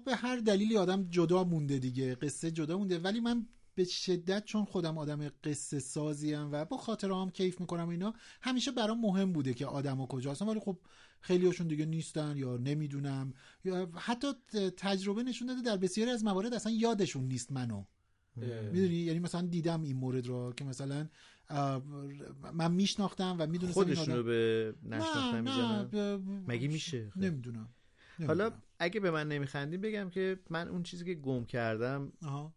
به هر دلیلی آدم جدا مونده دیگه، قصه جدا مونده. ولی من به شدت چون خودم آدم قصه سازی ام و با خاطرهام کیف میکنم اینا، همیشه برام مهم بوده که آدما کجا هستن، ولی خب خیلیاشون دیگه نیستن یا نمیدونم، یا حتی تجربه نشون داده در بسیاری از موارد اصلا یادشون نیست منو. میدونی، یعنی مثلا دیدم این مورد رو که مثلا من میشناختم و میدونستم خودشون رو به نشناختن میزنن. مگه میشه؟ نمیدونم. حالا اگه به من نمیخندیم بگم که من اون چیزی که گم کردم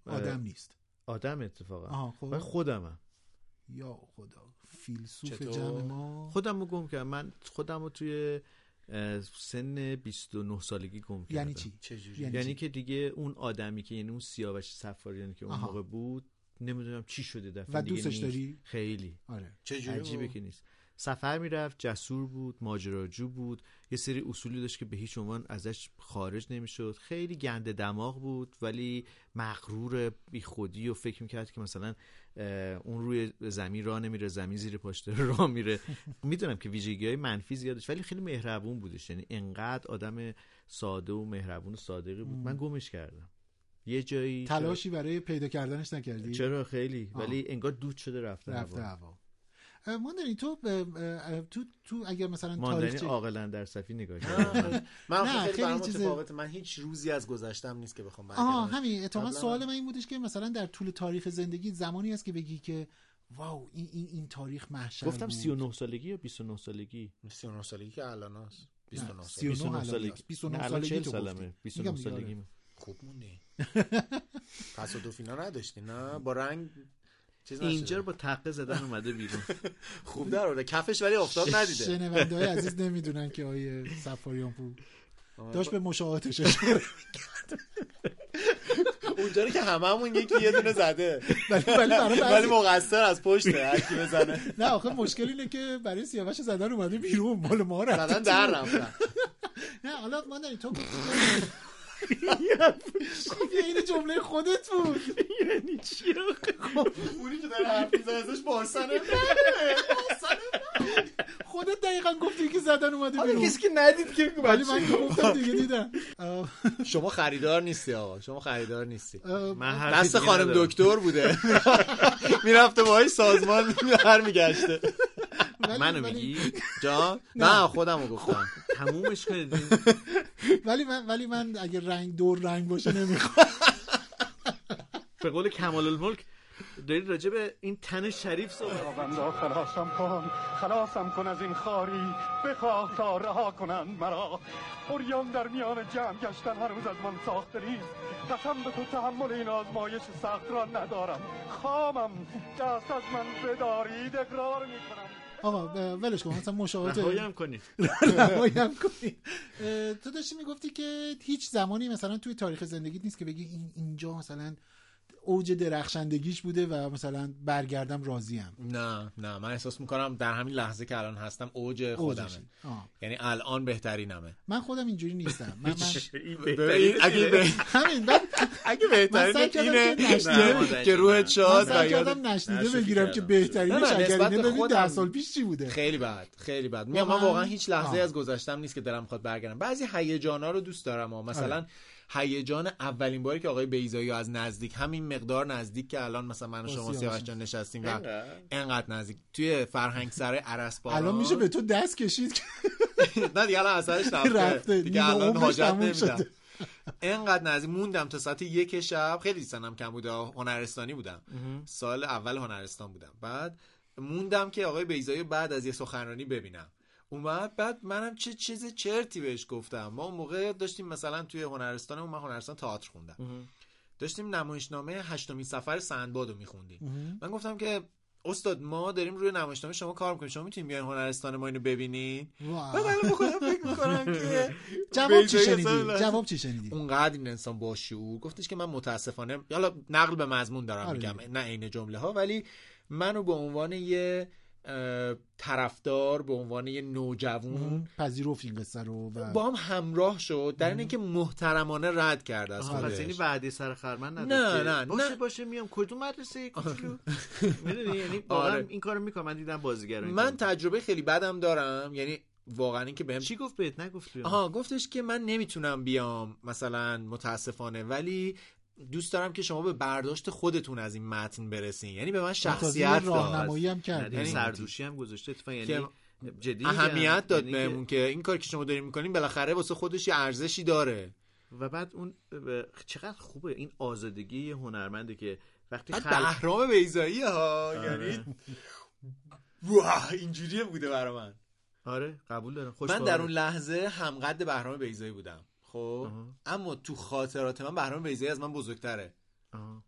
آدم نیست، آدم اتفاقا من خودمم. یا خدا، فیلسوف جمع ما. خودم رو گم کردم، من خودم رو توی سن 29 سالگی گم کردم. یعنی چی؟ چجوری؟ یعنی که دیگه اون آدمی که، یعنی اون سیاوش سفاریان که اون موقع بود، نمیدونم چی شده دفعه دیگه. و دوستش داری؟ خیلی. آره. چجوری؟ عجیبه که نیست. سفر میرفت، جسور بود، ماجراجو بود، یه سری اصولی داشت که به هیچ عنوان ازش خارج نمیشد. خیلی گنده دماغ بود ولی مغرور بی خودی، و فکر میکرد که مثلا اون روی زمین راه نمیره، زمین زیر پاش داره راه میره. میدونم که ویژگی‌های منفی زیاد داشت ولی خیلی مهربون بودش، یعنی انقدر آدم ساده و مهربون و صادقی بود. من گمش کردم یه جایی، تلاشی برای پیدا کردنش نکردی؟ چرا، خیلی، ولی انگار دود شده رفته هوا. ماندنی تو اگر مثلا ماندنی عاقلانه در صفی نگاه کنم، من خیلی متفاوت. من هیچ روزی از گذشتم نیست که بخوام برگردم. همین اتفاقا سوال من این بودش که مثلا در طول تاریخ زندگی زمانی هست که بگی که واو این تاریخ محشر. گفتم 39 سالگی یا 29 سالگی؟ 39 سالگی که الاناست. 29 سالگی تو گفتی. 29 سالگی خوب موندی. پس دو فینا نداشتی؟ نه، با رنگ اینجا با تقه زدن اومده بیرون. خوب در آورده کفش ولی افتاد ندیده. شنونده‌های عزیز نمیدونن که آیه سفاریان پور داشت به مشاهاتش اشاره می‌کرد. اونجا که هممون یکی یه دونه زده، ولی مقصر از پشته هر کی بزنه. نه آخه مشکل اینه که برای سیاوش زدن اومده بیرون، مال ما رفت، زدن در رفتن. نه حالا ما نه تو این جمله خودت بود. یعنی چی آخه؟ اونی که داره حرف میزنه ازش بارسنه خودت دقیقا گفتی که زدن اومده بیرون. حالا کسی که ندید که، ولی من گفتم دیگه دیدم. شما خریدار نیستی آقا، شما خریدار نیستی. دست خانم دکتر بوده، میرفته باهاش سازمان برمیگشته. منو میگی جان؟ نه خودمو گفتم. تمومش کنید. ولی من اگه رنگ دور رنگ باشه نمیخوام. به قول کمال الملک دارید راجع به این تن شریف صحبت می‌کنید. خلاصم کن از این خاری، بخواه تا رها کنن مرا. اوریان در میان جمع گشتن هر روز از من ساختری. قسم به تو تحمل این آزمایش سخت را ندارم. خامم دست از من بدارید، اقرار می‌کنم. آقا ولش کن، مثلا مشاهده رهایم کنید. تو داشتی میگفتی که هیچ زمانی مثلا توی تاریخ زندگیت نیست که بگی اینجا مثلا اوج درخشندگیش بوده و مثلا برگردم راضیم. نه من احساس میکنم در همین لحظه که الان هستم اوج خودمه، یعنی الان بهترینمه. من خودم اینجوری نیستم. اگه بهترین اینه که روحت شاد و یادم نشنیده بگیرم که بهترینش اگرینه. ببین 10 سال پیش چی بوده. خیلی بد. من واقعا هیچ لحظه از گذشتم نیست که دلم بخواد برگردم. بعضی هیجانا رو دوست دارم، مثلا هیجان اولین باری که آقای بیضایی از نزدیک، همین مقدار نزدیک که الان مثلا من و شما سیاوش جان نشستیم و انقدر نزدیک، توی فرهنگ سرای عرسپارا. الان میشه به تو دست کشید. نه دیگه الان اثرش رفته دیگه، الان حاجت نمیدم. انقدر نزدیک موندم تا ساعت 1 شب. خیلی سنم کم بوده، هنرستانی بودم، سال اول هنرستان بودم. بعد موندم که آقای بیضایی بعد از یه سخنرانی ببینم. اومد، بعد منم چه چیز چرتی بهش گفتم. ما اون موقع داشتیم مثلا توی هنرستانمون، من هنرستان تئاتر خوندم، داشتیم نمایشنامه هشتمین سفر سندبادو میخوندیم. من گفتم که استاد ما داریم روی نمایشنامه شما کار میکنیم، شما میتونیم بیاین هنرستان ما اینو ببینین. بعد الان خودم فکر میکنم که جواب چی شنیدی؟ اونقدر این انسان با شعور گفتش که من متاسفانه، حالا نقل به مضمون دارم میگم نه عین جمله ها، ولی منو به عنوان یه طرفدار، به عنوان یه نوجوان پذیرفت این قصه رو و با هم همراه شد، در اینکه محترمانه رد کرد از خودش. پس یعنی وعده سر خرمن نداشت. نه باشه میام کدوم مدرسه کوچولو. میدونی یعنی واقعا این کارو میکنم. من دیدم بازیگرا من تجربه خیلی بدم دارم، یعنی واقعا این که بهم چی گفت بهت نگفت. گفتش که من نمیتونم بیام مثلا متاسفانه، ولی دوست دارم که شما به برداشت خودتون از این متن برسین. یعنی به من شخصیت راهنمایی هم کرد، یعنی سردوشی هم گذاشته اتفاقا، یعنی جدی اهمیت داد بهمون که این کاری که شما دارین میکنین بالاخره واسه خودش یه ارزشی داره و بعد اون چقدر خوبه این آزادگی هنرمنده که وقتی بهرام بیضایی ها یعنی واه اینجوریه بوده برای من. آره قبول دارم. من در اون لحظه همقد بهرام بیضایی بودم خب، اما تو خاطرات من بهرام بیضایی از من بزرگتره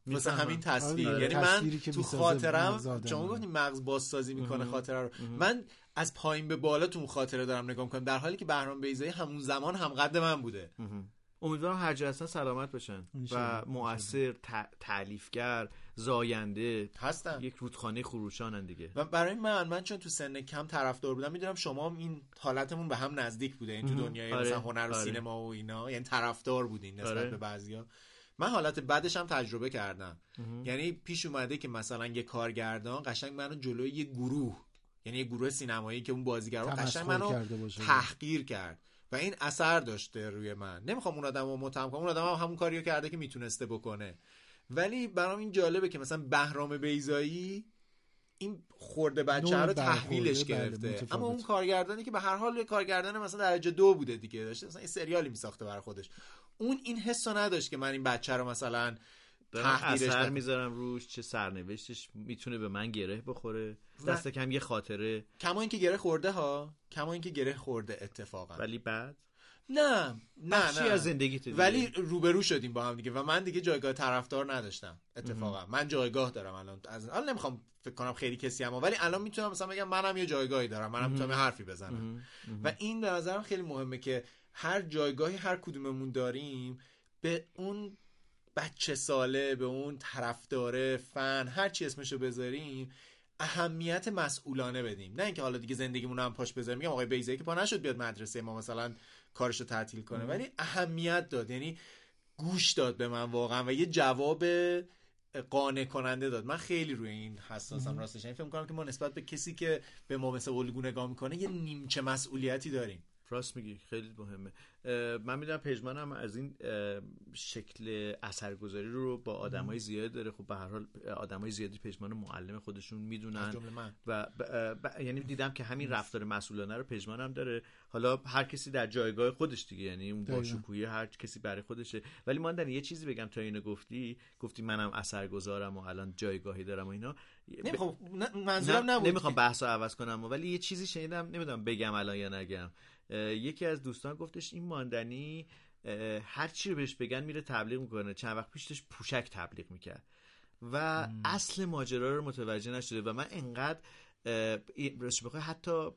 مثلا همین تصویر. یعنی من تو خاطرم شما گفتین مغز بازسازی میکنه خاطره رو، من از پایین به بالا تو اون خاطره دارم نگاه میکنم، در حالی که بهرام بیضایی همون زمان همقد من بوده. امیدوارم هر جا هستن سلامت بشن و مؤثر تالیفگر زاینده هستن، یک رودخانه خروشانن دیگه. و برای من چون تو سن کم طرفدار بودم، میدونم شما هم این حالتمون به هم نزدیک بوده این تو دنیای مثلا هنر و سینما و اینا، یعنی طرفدار بودین نسبت به بعضیا. من حالت بعدش هم تجربه کردم، یعنی پیش اومده که مثلا یه کارگردان قشنگ منو جلوی یه گروه، یعنی یه گروه سینمایی که اون بازیگرا قشنگ منو تحقیر کرد و این اثر داشته روی من. نمیخوام اون آدمو متهم کنم، اون آدم هم همون کاریو کرده که میتونسته بکنه، ولی برام این جالبه که مثلا بهرام بیضایی این خورده بچه رو تحویلش گرفته، اما اون کارگردانی که به هر حال کارگردان مثلا درجه 2 بوده دیگه، داشته مثلا این سریالی میساخته برای خودش، اون این حسو نداشت که من این بچه رو مثلا اثر میذارم روش، چه سرنوشتش میتونه به من گره بخوره، دست کم یه خاطره، کما اینکه گره خورده ها، کما اینکه گره خورده اتفاقا، ولی بعد نه چی از زندگیت دیگه. ولی روبرو شدیم با هم دیگه و من دیگه جایگاه طرفدار نداشتم اتفاقا. من جایگاه دارم الان، از الان نمیخوام فکر کنم خیلی کسی، اما ولی الان میتونم مثلا بگم منم یه جایگاهی دارم، منم میتونم حرفی بزنم. و این به نظرم خیلی مهمه که هر جایگاهی هر کدوممون داریم، به اون بچه ساله، به اون طرفدار فن، هر چی اسمشو بذاریم، اهمیت مسئولانه بدیم. نه اینکه حالا دیگه زندگیمون هم پاش بذاریم، میگم آقای بیضایی که پا نشد بیاد مدرسه ما مثلا کارشو تعطیل کنه، ولی اهمیت داد، یعنی گوش داد به من واقعا و یه جواب قانع کننده داد. من خیلی روی این حساسم راستش، یعنی فکر می‌کنم که ما نسبت به کسی که به ما مثل الگو نگاه می‌کنه یه نیمچه مسئولیتی داریم. راست میگی، خیلی مهمه. من میدونم پژمان هم از این شکل اثرگذاری رو با آدمای زیاد داره. خب به هر حال آدمای زیادی پژمان رو معلم خودشون میدونن و یعنی دیدم که همین رفتار مسئولانه رو پژمان هم داره. حالا هر کسی در جایگاه خودش دیگه، یعنی اون باشکوهی هر کسی برای خودشه. ولی من در یه چیزی بگم، تا اینو گفتی منم اثرگذارم و الان جایگاهی دارم و اینا، نمیخوام منظورم نبود، نمیخوام بحثو عوض کنم، ولی یه چیزی شنیدم، نمیدونم بگم الان یا نگم. یکی از دوستان گفتش این ماندنی هر چی رو بهش بگن میره تبلیغ میکنه. چند وقت پیشش پوشک تبلیغ میکرد و اصل ماجرا رو متوجه نشده و من انقدر حتی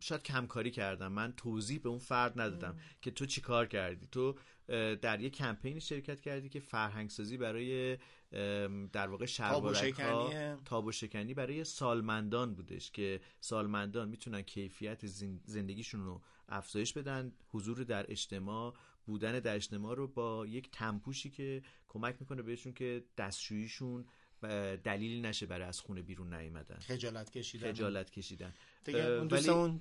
شاید کمکاری کردم، من توضیح به اون فرد ندادم که تو چی کار کردی، تو در یه کمپین شرکت کردی که فرهنگسازی برای در واقع شربارک ها، تابوشکنی برای سالمندان بودش که سالمندان میتونن کیفیت زندگیشون رو افزایش بدن، حضور در اجتماع، بودن در اجتماع رو با یک تنپوشی که کمک میکنه بهشون که دستشوییشون دلیلی نشه برای از خونه بیرون نیومدن، خجالت کشیدن. اون دوستمون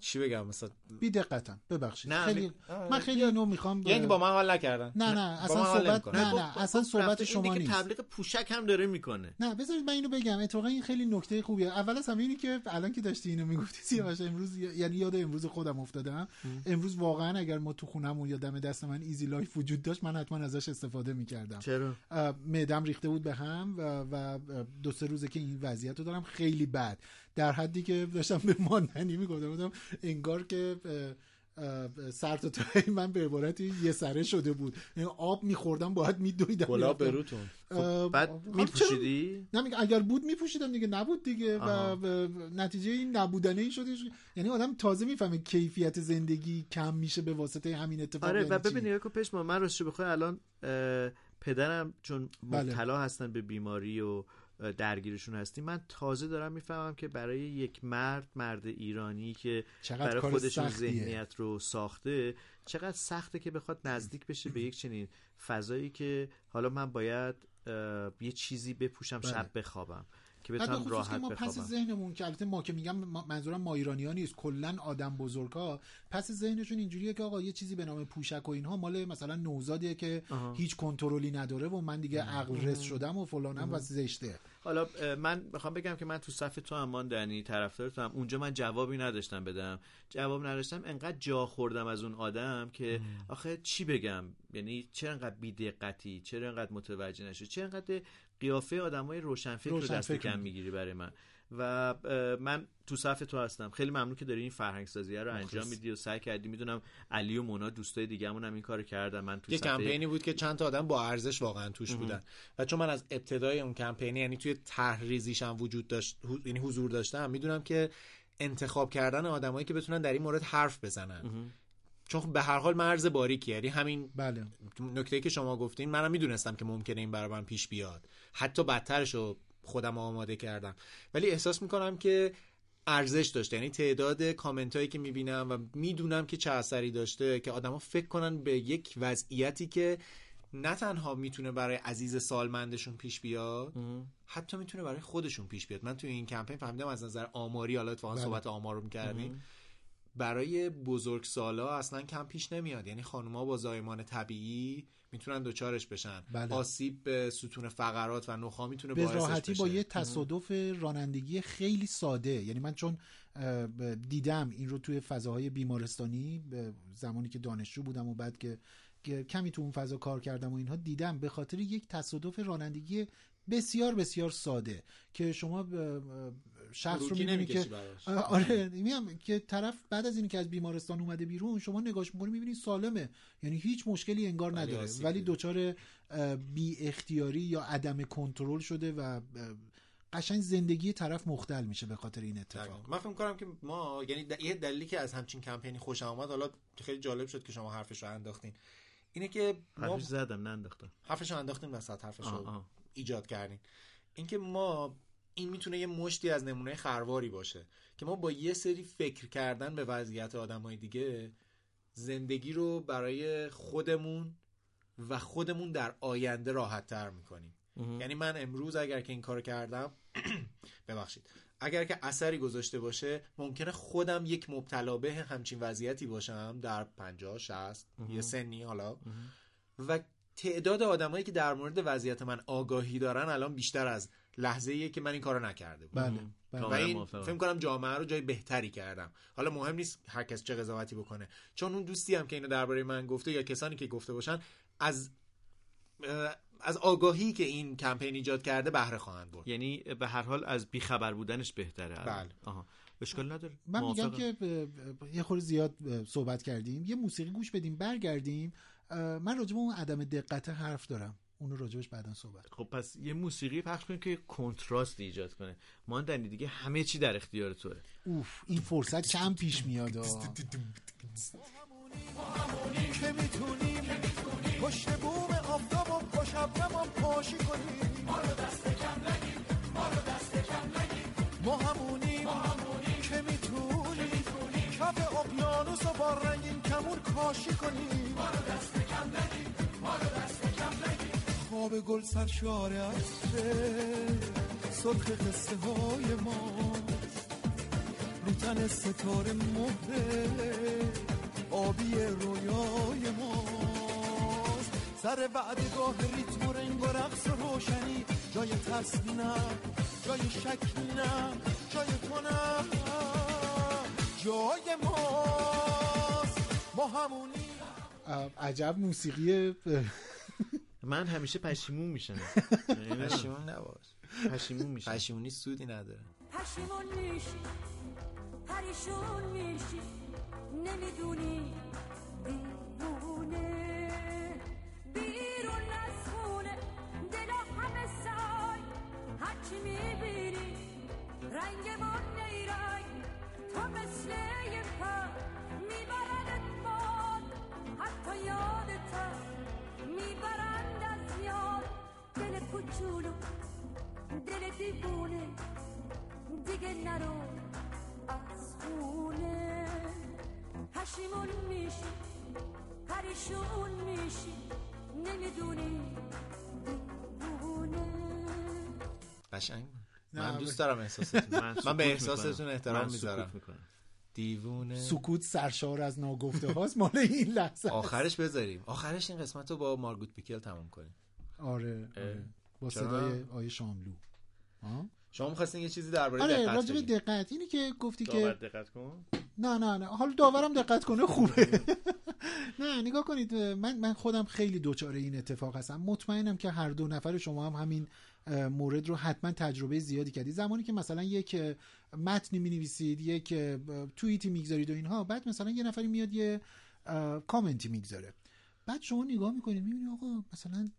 چی بگم مثلا بی‌دقتم، ببخشید خیلی من خیلی اینو میخوام یعنی با من حال نکردن. نه اصلا صحبت اصلا صحبت شما نیست، تبلیغ پوشک هم داره میکنه. نه بذارید من اینو بگم، اتفاقا این خیلی نکته خوبیه. اول از همه اینی که الان که داشتی اینو میگفتی سیاوش، امروز یعنی یاد امروز خودم افتادم. امروز واقعا اگر ما تو خونمون یا دم دست من ایزی لایف وجود داشت، من حتما ازش استفاده میکردم. چرا؟ معدم ریخته بود به هم و دو سه روزه که این وضعیتو دارم خیلی بد، در حدی که داشتم به ماندنی میگفتم انگار که سر تا تایی من به عبارتی یه سره شده بود، آب میخوردم باید میدویدم گلاب به روتون. خب بعد میپوشیدی؟ نه اگر بود میپوشیدم دیگه، نبود دیگه. و نتیجه این نبودنه این شده، یعنی آدم تازه میفهمه کیفیت زندگی کم میشه به واسطه همین اتفاق. آره و ببینی که پشما من راستش بخوای الان پدرم چون مبتلا هستن به بیماری و درگیرشون هستیم، من تازه دارم میفهمم که برای یک مرد ایرانی که برای خودشون ذهنیت رو ساخته چقدر سخته که بخواد نزدیک بشه به یک چنین فضایی که حالا من باید یه چیزی بپوشم شب بخوابم. که بتونم راحت بخوابم. پس ذهنمون که البته ما که میگم منظورم ما ایرانی‌ها نیست، کلا آدم بزرگا پس ذهنشون اینجوریه که آقا یه چیزی به نام پوشک و اینها مال مثلا نوزادیه که هیچ کنترلی نداره و من دیگه عقل رس شدم و فلانم و زشته. حالا من میخوام بگم که من تو صف تو هم ماندنی طرفدارتم، اونجا من جوابی نداشتم بدم، جواب نداشتم، انقدر جا خوردم از اون آدم که آخه چی بگم، یعنی چرا انقدر بی‌دقتی، چرا انقدر متوجه نشی، چرا انقدر قیافه آدمای روشنفکر رو دست کم میگیری برای من. و من تو صف تو هستم، خیلی ممنون که داری این فرهنگ سازی رو انجام میدی و سعی کردی. میدونم علی و مونا دوستای دیگه‌مون هم این کارو کردن. من تو صف کمپینی بود که چند تا آدم با ارزش واقعا توش بودن و چون من از ابتدای اون کمپینی، یعنی توی تحریزیش هم وجود داشت، یعنی حضور داشتم، میدونم که انتخاب کردن آدمایی که بتونن در این مورد حرف بزنن چون به هر حال مرز باریکی، یعنی همین بله. نکته‌ای که شما گفتین منم میدونستم که ممکنه این برام پیش بیاد، حتی بدترشو خودم آماده کردم، ولی احساس میکنم که ارزش داشته. یعنی تعداد کامنتایی که میبینم و میدونم که چه اثری داشته که آدما فکر کنن به یک وضعیتی که نه تنها میتونه برای عزیز سالمندشون پیش بیاد، حتی میتونه برای خودشون پیش بیاد. من توی این کمپین فهمیدم از نظر آماری، حالا اتفاقا صحبت آمار رو می‌کردیم، برای بزرگسالا اصلا کم پیش نمیاد. یعنی خانوما با زایمان طبیعی میتونن دوچارش بشن، بله. آسیب به ستون فقرات و نخا میتونه باعثش بشه. به راحتی با یه تصادف رانندگی خیلی ساده، یعنی من چون دیدم این رو توی فضاهای بیمارستانی زمانی که دانشجو بودم و بعد که کمی تو اون فضا کار کردم و اینها، دیدم به خاطر یک تصادف رانندگی بسیار بسیار ساده که شما شخص رو می‌بینی که آره میگم که طرف بعد از این که از بیمارستان اومده بیرون، شما نگاش می‌کنی می‌بینی سالمه، یعنی هیچ مشکلی انگار نداره، ولی دچار بی اختیاری یا عدم کنترل شده و قشنگ زندگی طرف مختل میشه به خاطر این اتفاق. من فکر می‌کنم که ما، یعنی یه دلیلی که از همچین کمپینی خوشم اومد، حالا خیلی جالب شد که شما حرفش رو انداختین، اینه که ما حرفش رو انداختیم وسط، حرفش رو ایجاد کردین. اینکه ما این میتونه یه مشتی از نمونه خرواری باشه که ما با یه سری فکر کردن به وضعیت آدمای دیگه زندگی رو برای خودمون و خودمون در آینده راحت‌تر می‌کنیم. یعنی من امروز اگر که این کارو کردم ببخشید، اگر که اثری گذاشته باشه، ممکنه خودم یک مبتلا به همچین وضعیتی باشم در 50 60 یه سنی حالا و تعداد آدمایی که در مورد وضعیت من آگاهی دارن الان بیشتر از لحظه‌ایه که من این کارو نکرده بودم. بله. و این فکر کنم جامعه رو جای بهتری کردم. حالا مهم نیست هر کس چه قضاوتی بکنه، چون اون دوستی هم که اینو درباره من گفته یا کسانی که گفته باشن از آگاهی که این کمپین ایجاد کرده بهره خواهند برد. یعنی به هر حال از بیخبر بودنش بهتره. بله. آها. اشکال نداره. من میگم که یه خورده زیاد صحبت کردیم، یه موسیقی گوش بدیم برگردیم. من راجب اون عدم دقت حرف دارم، اونو راجبش بعدا صحبت. خب پس یه موسیقی پخش کنیم که کنتراست ایجاد کنه. ماندنی دیگه همه چی در اختیار توه. اوف این فرصت کم پیش میاد. همونی که میتونیم پشت بوم آفتاب و پشت هم پاشی کنیم، ما رو دست کم نگیم، ما رو دست کم نگیم، ما همونیم که میتونیم کف اقیانوس رو با رنگین کمون کاشی کنیم، ما رو دست کم نگیم، ما رو دست کم نگیم. خواب گل سرشار عطره سرخ قصه های ماست، رو تن ستاره مهره آبی رویای ماست، سر وعدگاه ریتم و رنگ و رقص و روشنی، جای ترس نه، جای شک نه، جای تو نه، جای ماست، ما همونی. عجب موسیقیه. من همیشه پشیمون میشم. پشیمون نباش، پشیمون میشم، پشیمونی سودی نداره. پشیمون میشی، پریشون میشی، نمیدونی دیوونه، بیرون از خونه دلا همه سای، هرچی میبینی رنگ من نیرای، تو مثل یه پر میبرند باد، حتی یادت هم میبرند از یاد، دل کوچولو دل دیوونه دیگه نرو از خونه. پشیمون میشی، پریشون میشی، نمیدونی دیوونه. قشنگ من دوست دارم احساستون. من به احساستون احترام میذارم. دیوونه سکوت سرشار از ناگفته هاست مال این لحظه. آخرش بذاریم، آخرش این قسمت رو با مارگوت پیکل تمام کنیم. آره. با صدای آیه شاملو. شما می‌خواستین یه چیزی درباره دقت؟ آره راجع به دقت، اینی که گفتی که داور دقت کن. نه حالا داورم دقت کنه خوبه. نه نگاه کنید، من خودم خیلی دوچاره این اتفاق هستم. مطمئنم که هر دو نفر شما هم همین مورد رو حتما تجربه زیادی کردید. زمانی که مثلا یک متنی می‌نویسید، یک توییتی می‌گذارید و اینها، بعد مثلا یه نفری میاد یه کامنتی می‌گذاره، بعد شما نگاه می‌کنید می‌بینید آقا مثلا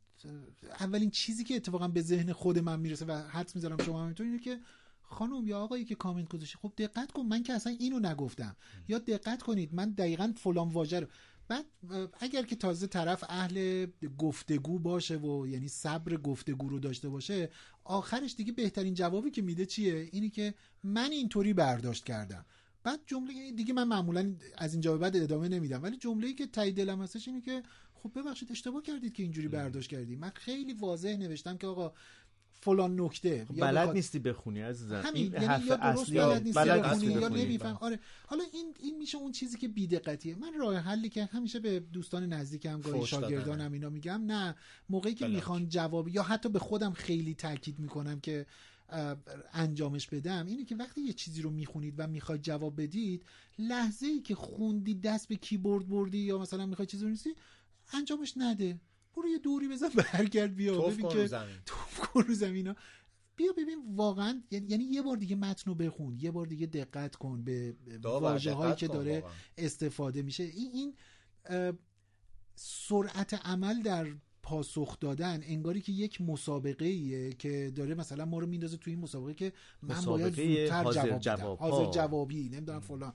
اولین چیزی که اتفاقا به ذهن خود من میرسه و حدس می‌ذارم شما هم اینطور، اینه که خانم یا آقایی که کامنت گذاشتی خب دقت کن من که اصلا اینو نگفتم، یا دقت کنید من دقیقاً فلان واژه رو. بعد اگر که تازه طرف اهل گفتگو باشه و یعنی صبر گفتگو رو داشته باشه، آخرش دیگه بهترین جوابی که میده چیه؟ اینی که من اینطوری برداشت کردم. بعد جمله دیگه من معمولا از اینجا به بعد ادامه نمیدم، ولی جمله‌ای که ته دلم هستش اینه که خب ببخشید اشتباه کردید که اینجوری برداشت کردید. من خیلی واضح نوشتم که آقا فلان نکته بلد نیستی بخونی عزیزم، این حرف اصلی بلد نیستی بخونی. آره حالا این میشه اون چیزی که بی‌دقتیه. من راه حلی که همیشه به دوستان نزدیکم، گاهی شاگردانم اینا میگم، نه موقعی که میخوان جواب یا حتی به خودم خیلی تاکید میکنم که انجامش بدم، اینه که وقتی یه چیزی رو میخونید و میخواید جواب بدید، لحظه‌ای که خوندی دست به کیبورد بردی یا مثلا میخوای چیزی بنویسی انجامش نده، برو یه دوری بزن برگرد بیا ببین که توف کن رو زمینا، بیا ببین واقعا یعنی یه بار دیگه متن رو بخون، یه بار دیگه دقت کن به واژه‌هایی که داره واقعا استفاده میشه. این سرعت عمل در پاسخ دادن انگاری که یک مسابقه ایه که داره مثلا ما رو میندازه توی این مسابقه که من باید زودتر جواب بدم، حاضر جوابی نمیدونم فلان.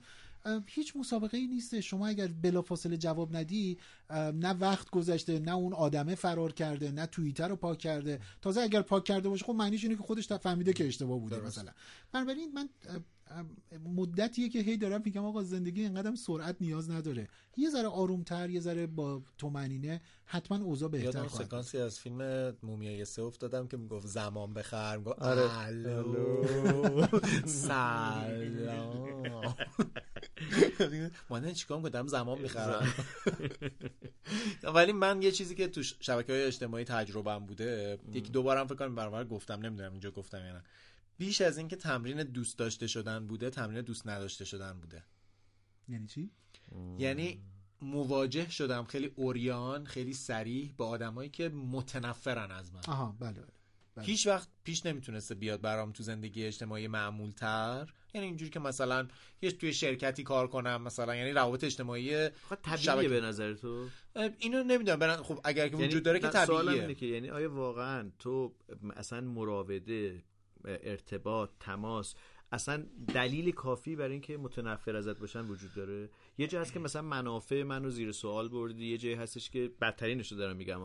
هیچ مسابقه ای نیست. شما اگر بلافاصله جواب ندی، نه وقت گذشته، نه اون آدمه فرار کرده، نه توییتر رو پاک کرده. تازه اگر پاک کرده باشه خب معنیش اینه که خودش فهمیده که اشتباه بوده درست. مثلا بنابراین من مدتیه که هی دارم میگم آقا زندگی اینقدرم سرعت نیاز نداره، یه ذره آرومتر، یه ذره با تومنینه، حتما اوضاع بهتر خواهد. یادم سکانسی از فیلم مومیای 3 افتادم که میگفت زمان بخیر، میگفت الو سلام ماندنی چیکار میکنم دارم زمان میخرم. ولی من یه چیزی که تو شبکه‌های اجتماعی تجربه‌ام بوده، یکی دو بارم فکر کنم برابر گفتم، نمیدونم اینجا گفتم یا نه، بیش از این که تمرین دوست داشته شدن بوده، تمرین دوست نداشته شدن بوده. یعنی چی؟ یعنی مواجه شدم خیلی عریان، خیلی صریح با آدمایی که متنفرن از من. آها بله. هیچ وقت پیش نمیتونسته بیاد برام تو زندگی اجتماعی معمول‌تر، یعنی اینجوری که مثلا یه توی شرکتی کار کنم مثلا، یعنی روابط اجتماعی طبیعیه به نظر تو؟ اینو نمیدونم خب اگر که وجود داره که طبیعیه. سوالم اینه که یعنی آیا واقعا تو مثلا مراوده، ارتباط، تماس اصلا دلیل کافی برای اینکه متنفر ازت باشن وجود داره؟ یه جایی هست که مثلا منافع منو زیر سوال بردی، یه جایی هستش که بدترینش رو دارم میگم،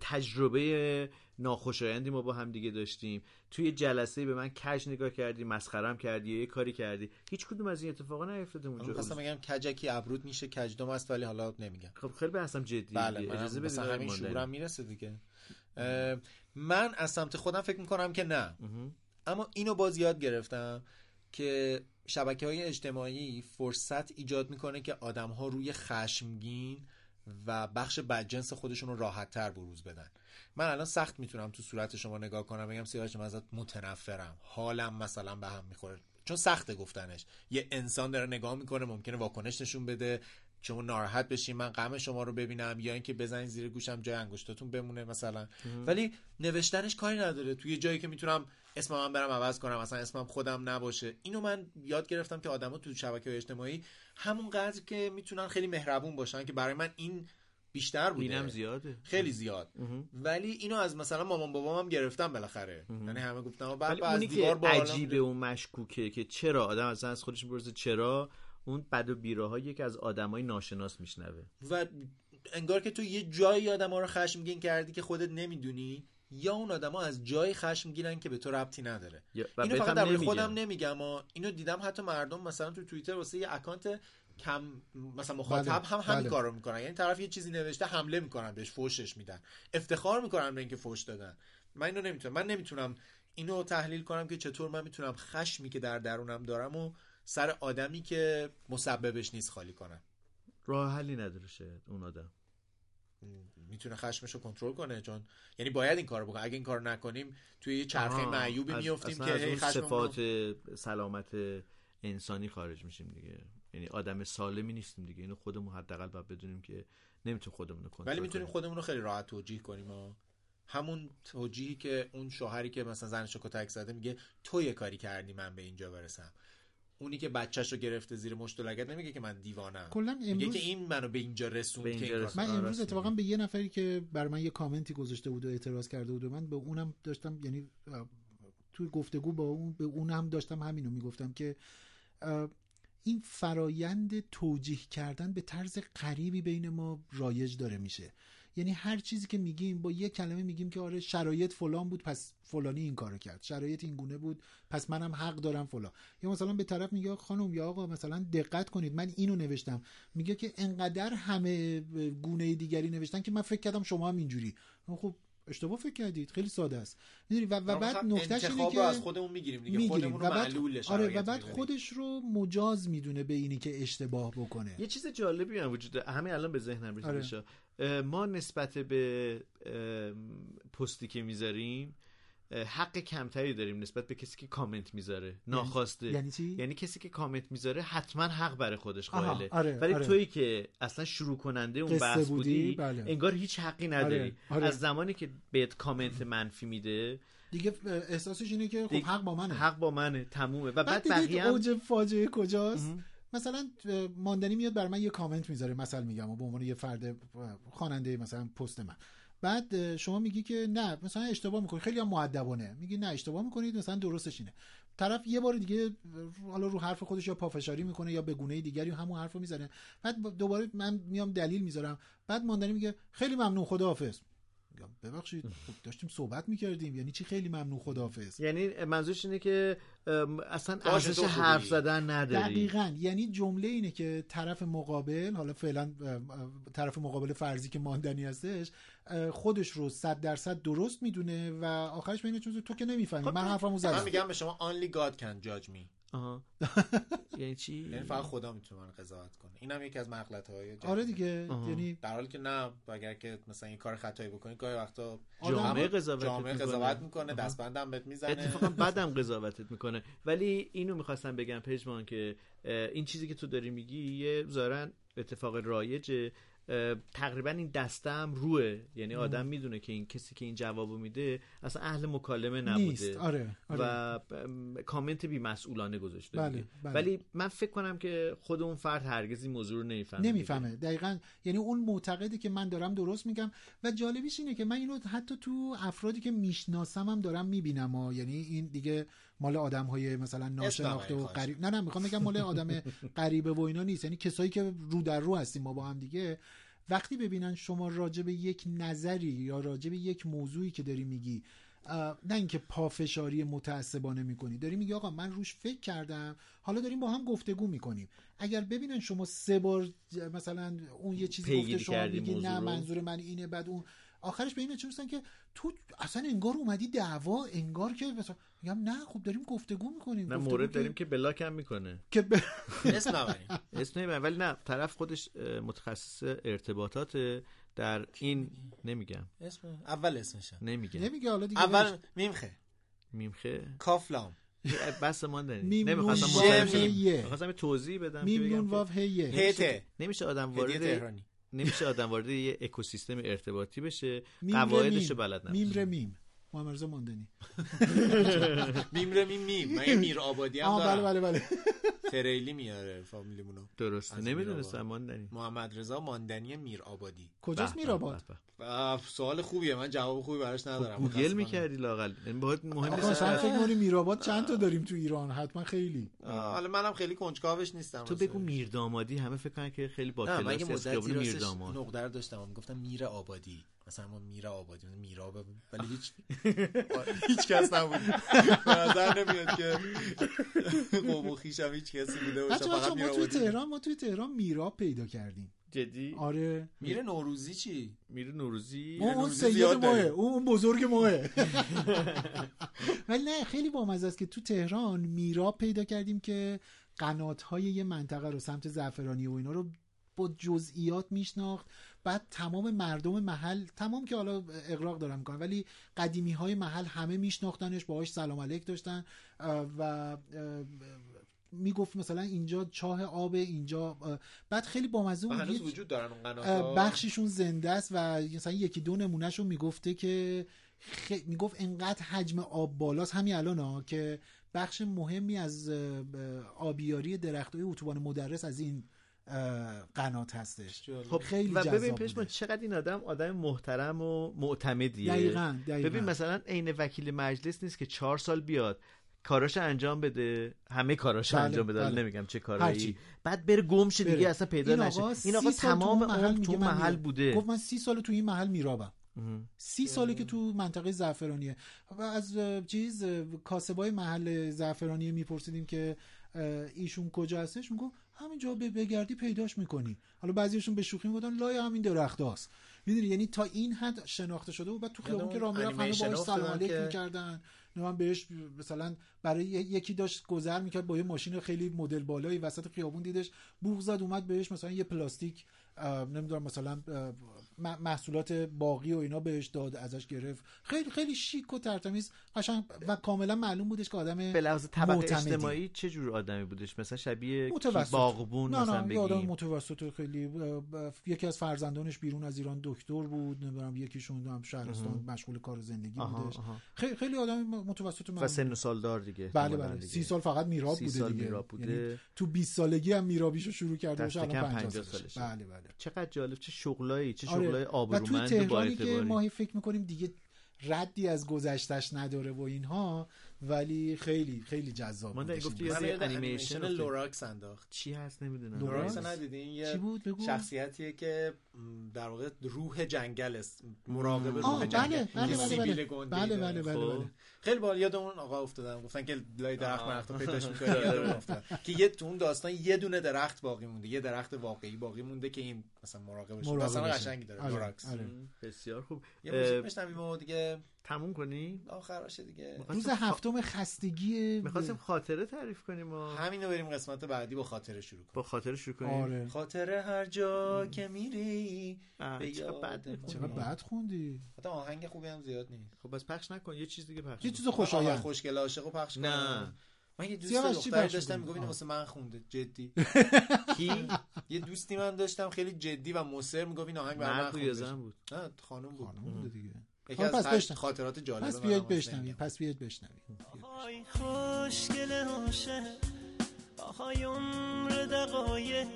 تجربه ناخوشایندی ما با هم دیگه داشتیم، توی جلسه به من کج نگاه کردی، مسخرم کردی، یه کاری کردی، هیچ کدوم از این اتفاقا نیفتاده اونجا. مثلا میگم کجکی ابرود میشه کجدم است، ولی حالا نمیگم. خب خیلی بحثم جدیه. بله اجازه بدید همین شعورم میرسه دیگه. من از سمت خودم فکر میکنم که نه، اما اینو باز یاد گرفتم که شبکه‌های اجتماعی فرصت ایجاد میکنه که آدم‌ها روی خشمگین و بخش بدجنس خودشون رو راحت‌تر بروز بدن. من الان سخت میتونم تو صورت شما نگاه کنم بگم سیاوش من ازت متنفرم، حالم مثلا به هم میخوره، چون سخته گفتنش. یه انسان داره نگاه میکنه، ممکنه واکنش نشون بده، شما ناراحت بشین، من غم شما رو ببینم، یا اینکه بزنین زیر گوشم جای انگشتاتون بمونه مثلا. ولی نوشتنش کاری نداره، توی جایی که میتونم اسمم برام عوض کنم، مثلا اسمم خودم نباشه. اینو من یاد گرفتم که آدما تو شبکه‌های اجتماعی همونقدر که میتونن خیلی مهربون باشن، که برای من این بیشتر بوده، اینم زیاده، خیلی زیاد. ولی اینو از مثلا مامان بابامم گرفتم بالاخره، یعنی همه گفتن بعد از دیوار بالا عجیبه و مشکوکه که چرا آدم اصلا از خودش میپرسه چرا اون بد و بیراهایی که از آدمای ناشناس میشنوه، و انگار که تو یه جایی آدما رو خشمگین کردی که خودت نمیدونی، یا اون آدما از جای خشمگینن که به تو ربطی نداره. اینو فقط در خودم نمیگم، اینو دیدم حتی مردم مثلا تو توییتر واسه یه اکانت کم مثلا مخاطب هم همین کارو میکنن، یعنی طرف یه چیزی نوشته حمله میکنن بهش، فوشش میدن، افتخار میکنن به اینکه فوش دادن. من اینو نمیتونم اینو تحلیل کنم که چطور من میتونم خشمی که در درونم دارم و سر آدمی که مسببش نیست خالی کنم. راه حلی نداره شاید اون آدم میتونه خشمشو کنترل کنه، چون یعنی باید این کارو بکنه. اگه این کارو نکنیم توی یه چرخه معیوبی میافتیم که هی صفات سلامت انسانی خارج میشیم دیگه، یعنی آدم سالمی نیستیم دیگه. اینو خودمون حداقل باید بدونیم که نمیتونیم خودمون رو کنترل، ولی میتونیم خودمون رو خیلی راحت توجیه کنیم. همون توجیهی که اون شوهری که مثلا زنشو کتک زده میگه تو یه کاری کردی من به اینجا برسم، اونی که بچه‌شو گرفته زیر مشت و لگد نمیگه که من دیوانه‌ام، میگه که این منو به اینجا رسوند. من امروز اتفاقا به یه نفری که بر من یه کامنتی گذاشته بود و اعتراض کرده بود و من به اونم داشتم، یعنی توی گفتگو با اون به اونم داشتم همینو میگفتم که این فرایند توجیه کردن به طرز غریبی بین ما رایج داره میشه. یعنی هر چیزی که میگیم با یه کلمه میگیم که آره شرایط فلان بود پس فلانی این کارو کرد، شرایط این گونه بود پس منم حق دارم فلان. یا مثلا به طرف میگه خانم یا آقا مثلا دقت کنید من اینو نوشتم، میگه که انقدر همه گونه دیگری نوشتن که من فکر کردم شما هم اینجوری. خب اشتباه فکر کردید، خیلی ساده است. میدونی و بعد نکتهش اینه که از خودمون میگیریم دیگه، خودمون رو معلول شرایط آره و بعد خودش رو مجاز میدونه به اینی که اشتباه بکنه. یه چیز جالبی هم وجود همین الان به ذهنم رسید. ما نسبت به پستی که میذاریم حق کمتری داریم نسبت به کسی که کامنت میذاره ناخواسته. یعنی چی؟ یعنی کسی که کامنت میذاره حتما حق برای خودش قائله، ولی آره. تویی که اصلا شروع کننده اون بحث بودی بله. انگار هیچ حقی نداری. آره. از زمانی که بهت کامنت منفی میده دیگه احساسش اینه که خب حق با منه، حق با منه، تمومه. و بعد بقیه هم اوج فاجعه کجاست؟ مثلا ماندنی میاد بر من یه کامنت میذاره، مثلا میگم به عنوان یه فرد خواننده مثلا پست من، بعد شما میگی که نه مثلا اشتباه میکنی، خیلی هم مؤدبانه میگی نه اشتباه میکنید مثلا درستش اینه، طرف یه بار دیگه حالا رو حرف خودش یا پافشاری میکنه یا به گونه دیگری همون حرفو میزنه، بعد دوباره من میام دلیل میذارم، بعد ماندنی میگه خیلی ممنون خداحافظ. ببخشید داشتیم صحبت میکردیم، یعنی چی خیلی ممنون خداحافظ؟ یعنی منظورش اینه که اصلا ارزش حرف زدن نداری. دقیقاً. یعنی جمله اینه که طرف مقابل، حالا فعلا طرف مقابل فرضی که ماندنی هستش، خودش رو 100% درست میدونه و آخرش میگه چون تو که نمیفهمی من حرفمو زدم. من میگم به شما only God can judge me. آها. یعنی چی؟ یعنی فقط خدا میتونه من قضاوت کنه. اینم یکی از مغلطه‌های آره دیگه. یعنی در حالی که نه، اگر که مثلا این کار خطایی بکنی گاهی وقتا جامعه قضاوت میکنه، دستبندم بهت میزنه. اتفاقا بعدم قضاوتت میکنه. ولی اینو میخواستم بگم پژمان که این چیزی که تو داری میگی یه ظاهرا اتفاق رایجه، تقریبا این دسته هم روه، یعنی آدم میدونه که این کسی که این جوابو میده اصلا اهل مکالمه نبوده نیست. آره. و کامنت بی مسئولانه گذاشته. بله. ولی من فکر کنم که خود اون فرد هرگز این موضوع رو نمیفهمه. دقیقاً. یعنی اون معتقده که من دارم درست میگم و جالبیش اینه که من اینو حتی تو افرادی که میشناسم هم دارم میبینم یعنی این دیگه مال آدم‌های مثلا ناشناخته و غریب نه میخوام بگم مال آدم غریبه و اینا نیست، یعنی کسایی که رو در رو هستیم ما با هم دیگه، وقتی ببینن شما راجع به یک نظری یا راجع به یک موضوعی که داری میگی، نه اینکه پافشاری متعصبانه میکنی، داری میگی آقا من روش فکر کردم، حالا داریم با هم گفتگو میکنیم، اگر ببینن شما 3 بار مثلا اون یه چیزی گفته شما میگی نه منظور من اینه، بعد اون آخرش به این نتیجه رسیدن که تو اصلا انگار اومدی دعوا، انگار که میگم نه خب داریم گفتگو میکنیم، نه مورد داریم که بلاک هم میکنه که اسم نبریم. ولی نه، طرف خودش متخصص ارتباطات در این نمیگم اسم اول اسمشه نمیگه حالا دیگه اول میمخه کافلام بس ماندنی نمیخواستم توضیح بدم که میمون واو هیته نمیشه آدم وارد یه اکوسیستم ارتباطی بشه، قواعدش رو بلد نباشه. میم محمد رضا ماندنی میم من میر آبادی هم دارم. بله تریلی میاره فامیلیمونو درسته. نمیدونستم ماندنی محمد رضا ماندنی میر آبادی کجاست؟ میر آباد. سوال خوبیه، من جواب خوبی براش ندارم. گوگل می‌کردی لااقل؟ این باید مهمه. مثلا فکر کنم میر آباد چند تا داریم تو ایران، حتما خیلی. حالا منم خیلی کنجکاوش نیستم. تو بگو میردامادی، همه فکر کنن که خیلی با کلاس است که میرداماد. نقطه رو داشتم میگفتم میر آبادی، مثلا ما میره آبادی میراب، ولی هیچ کس نبود. به نظر نمیاد که قوم و خویشم هیچ کسی بوده باشه. فقط ما توی تهران میراب پیدا کردیم. جدی؟ آره. میره نوروزی چی؟ میره نوروزی؟ اون سید ماه، اون بزرگ ماه. ولی نه خیلی بامزه است که تو تهران میراب پیدا کردیم که قنات‌های یه منطقه رو سمت زعفرانی و اینا رو با جزئیات میشناخت. بعد تمام مردم محل، تمام که حالا اغراق دارم میکنم، ولی قدیمی های محل همه میشناختنش، باهاش سلام علیک داشتن و میگفت مثلا اینجا چاه آب، اینجا. بعد خیلی بامزه بود. هنوز وجود دارن اون قنات‌ها، بخششون زنده است و مثلا یکی دو نمونهشو میگفته که میگفت انقدر حجم آب بالاست همین الان که بخش مهمی از آبیاری درخت‌های اتوبان مدرس از این قنات هستش. خب خیلی جذاب. و ببین پشمان چقدر این آدم محترم و معتمدیه. دقیقاً. ببین مثلا عین وکیل مجلس نیست که 4 سال بیاد کاراشو انجام بده، همه کاراشو انجام بده، نمیگم چه کارایی، بعد بره گم شه دیگه، اصلا پیدا نشه. این آقا تمام عمر تو محل بوده. گفت من 30 سال تو این محل میرابم. 30 ساله که تو منطقه زعفرانیه و از کاسبای محل زعفرانیه میپرسیدیم که ایشون کجا هستش، میگه همینجا بگردی پیداش میکنی. حالا بعضیشون به شوخی میگفتن لای همین درختاست، میدونی، یعنی تا این حد شناخته شده بود. بعد تو خیابون که راه میرفت همه باهاش سلام علیک میکردن. من بهش مثلا برای یکی داشت گذر میکرد با یه ماشین خیلی مدل بالایی وسط خیابون، دیدش بوق زد اومد بهش مثلا یه پلاستیک نمیدونم مثلا محصولات باقی و اینا بهش داد، ازش گرفت. خیلی خیلی شیک و ترتمیز قشنگ و کاملا معلوم بودش که آدم بلاوز طبقه اجتماعی چه جور آدمی بودش، مثلا شبیه باغبون مثلا بگیم. آدم متوسط خیلی. یکی از فرزندانش بیرون از ایران دکتر بود، نمیدونم یکیشون هم شهرستان مشغول کار زندگی بودش. خیلی آدم متوسط و سن سالدار دیگه. بله 30 سال فقط میراب بوده دیگه. یعنی تو 20 سالگی هم میرابیشو شروع کرده باشه، الان 50 سالشه. بله. چقدر جالب، چه شغلایی، چه شغلای آبرومند و با اعتباری. و تو تهرانی که ما فکر میکنیم دیگه ردی از گذشتش نداره و اینها، ولی خیلی خیلی جذاب بود. من گفتم یه انیمیشن لوراکس انداخت. چی هست نمیدونم. لوراکس ندیدین؟ یه شخصیتیه که در واقع روح جنگل است، مراقب روح جنگل. بله. خیلی باحال. یادم اون آقا افتادم، گفتن که لای درخت پیداش می‌کنی. یادم افتاد که یه تون داستان یه دونه درخت باقی مونده، یه درخت واقعی باقی مونده که این مثلا مراقبش. مثلا قشنگی داره لوراکس. بسیار خوب. یه چیزی میشنویم دیگه، تموم کنی آخرشه دیگه. روز هفتم خستگی می‌خواستیم خاطره تعریف کنیم و همینو بریم قسمت بعدی با خاطره شروع کنیم. با خاطره شروع کنیم. آره. خاطره هر جا که میری بیا. بعد خوندی حتی آهنگ خوبی هم زیاد نیست. خب بس پخش نکن، یه چیز دیگه پخش. یه چیز خوشایند خوشگل عاشقو پخش کن. نه من یه دوست دختری داشتم میگفت اینو واسه من خونده. جدی کی؟ یه دوستی من داشتم خیلی جدی و مصر میگفت این آهنگ برام خونده بود. نه خانم بود دیگه. پس خاطرات جالبه. پس بیاد بشنویم. آهای خوشگل عاشق، آهای عمر دقایق،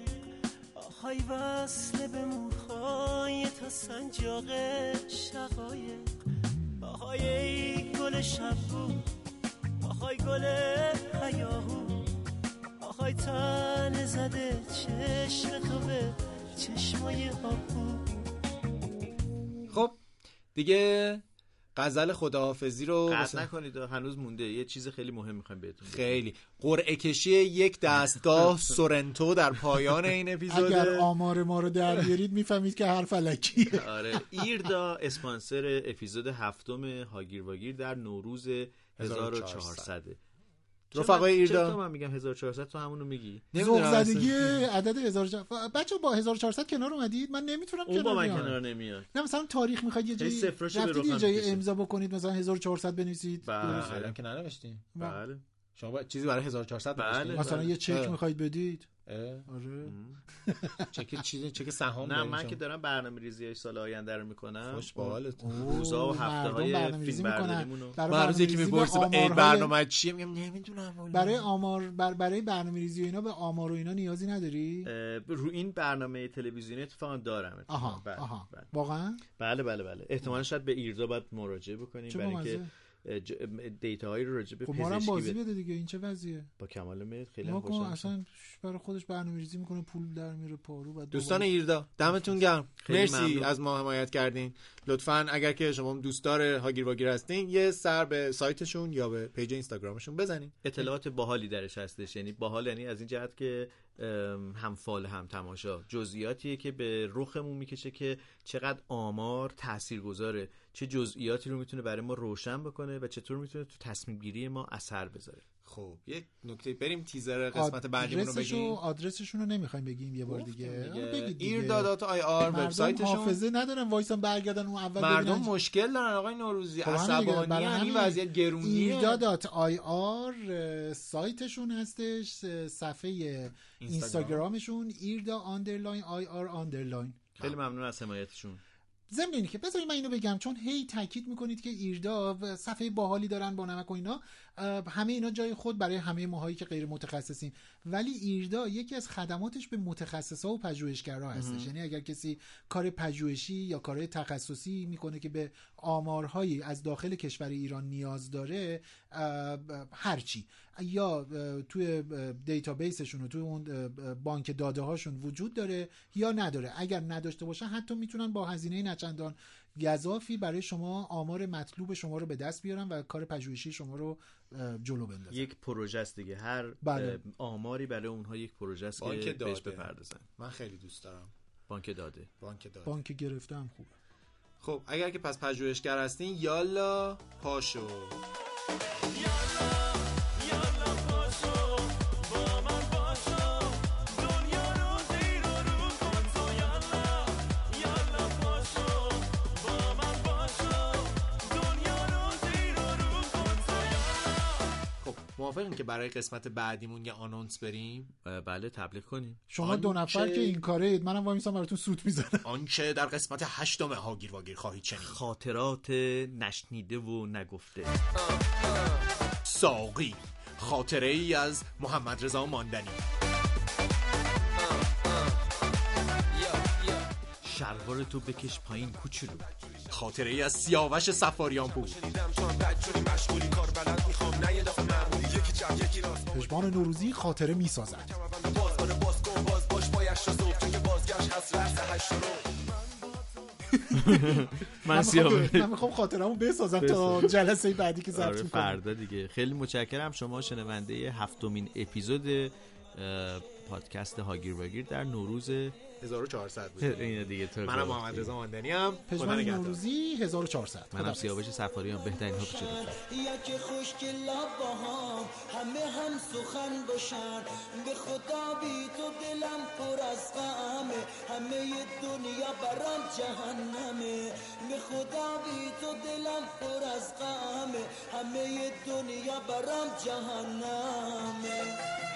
آهای وصل به موهای تا سنجاق شقایق، آهای گل شبو، آهای گل هیاهو، آهای تن زده چشم تو به چشمای آبو. خب دیگه غزل خداحافظی رو قطع نکنید، هنوز مونده. یه چیز خیلی مهم میخوایم بهتون بگم. خیلی قرعه کشی یک دستگاه سورنتو در پایان این اپیزود. اگر آمار ما رو در بیارید میفهمید که هر فلکی. آره، ایردا اسپانسر اپیزود 7 هاگیر واگیر در نوروز 1400. رفقای ایردا من میگم 1400، تو همونو میگی. زدگی عدد 1400. بچه با 1400 کنار اومدید، من نمیتونم کنار نمیاد. نه مثلا تاریخ میخواد یه جایی رفتید یه جایی امضا بکنید مثلا 1400 بنویسید. بله که ننوشتیم. بله شما چیزی برای 1400 بنویسید. مثلا یه چک میخواید بدید. آره چک چیزی، چک سهام. نه من که دارم برنامه‌ریزی های سال آینده رو میکنم. خوش باحالت. روزا و هفته‌های فیلم برداریمونو بعضی که میپرسه این برنامه چیه، میگم نمیدونم. برای آمار برای برنامه‌ریزی اینا به آمار و اینا نیازی نداری؟ رو این برنامه تلویزیونی اتفاقا دارم. واقعا؟ بله. احتمالاً شاید به ایردا باید مراجعه بکنیم برای اینکه دیتاهای رو راجع به خب پزشکی بازی بده دیگه. این چه وضعیه؟ با کمال میاد خیلی خوشم اصلا برای خودش برنامه‌ریزی میکنه پول در میاره پارو. بعد دوستان ایردا دمتون گرم، مرسی ممنون. از ما حمایت کردین. لطفاً اگر که شما دوستدار هاگیر واگیر هستین یه سر به سایتشون یا به پیج اینستاگرامشون بزنین، اطلاعات باحالی درش هستش. یعنی باحال یعنی از این جهت که هم فال هم تماشا، جزئیاتیه که به رخمون میکشه که چقدر آمار تاثیرگذاره، چه جزئیاتی رو میتونه برای ما روشن بکنه و چطور میتونه تو تصمیم گیری ما اثر بذاره. خب یک نکته بریم تیزر قسمت بعدیمون رو بگیم. آدرسشون رو نمیخوایم بگیم یه بار دیگه. irda.ir وبسایتشون. حافظه ندارن وایسام برگردن اون اول ببینن. مردم مشکل دارن آقای نوروزی، عصبانی این وضعیت گرونیه. irda.ir سایتشون هستش، صفحه اینستاگرامشون irda_ir_ خیلی ممنون از حمایتشون. ضمن اینکه بذارید من اینو بگم چون هی تاکید میکنید که ایردا صفحه باحالی دارن با نمک و اینا، همه اینا جای خود برای همه ماهایی که غیر متخصصیم، ولی ایردا یکی از خدماتش به متخصصا و پژوهشگرا هستش. یعنی اگر کسی کار پژوهشی یا کار تخصصی میکنه که به آمارهایی از داخل کشور ایران نیاز داره، هرچی یا توی دیتابیسشون و توی اون بانک داده هاشون وجود داره یا نداره، اگر نداشته باشن حتی میتونن با هزینه چندان گزافی برای شما آمار مطلوب شما رو به دست بیارن و کار پژوهشی شما رو جلو بندازن. یک پروژه است دیگه، هر بله. آماری برای اونها یک پروژه است که بهش بپردازن. من خیلی دوست دارم بانک داده. بانک گرفتم خوبه. خب اگر که پس پژوهشگر هستین یالا پاشو موافقین که برای قسمت بعدیمون یه آنونس بریم؟ بله تبلیغ کنیم. شما دو نفر که این کاره اید منم وامیستم براتون سوت میزنم. آنچه در قسمت 8 هاگیر واگیر خواهید شنید، خاطرات نشنیده و نگفته. ساقی خاطره ای از محمد رضا ماندنی. شلوار تو بکش پایین کوچولو. خاطره ای از سیاوش سفاریان پور. پشمان نوروزی خاطره می سازد. من سیاوش من میخوام خاطره‌مو بسازم تا جلسه بعدی که ضبط می‌کنم فردا دیگه. خیلی متشکرم شما شنونده هفتمین اپیزود پادکست هاگیر واگیر در نوروز 1400 بود. اینا دیگه تو منم محمد رضا ماندنی ام، پژمان نوروزی 1400، منم سیاوش سفاریان بهترین ها پیش رو یک خوشگل باهام همه هم سخن باشن. به خدا بی تو دلم پر از غم، همه دنیا برام جهنمه. به خدا بی تو دلم پر از غم، همه دنیا برام جهنمه.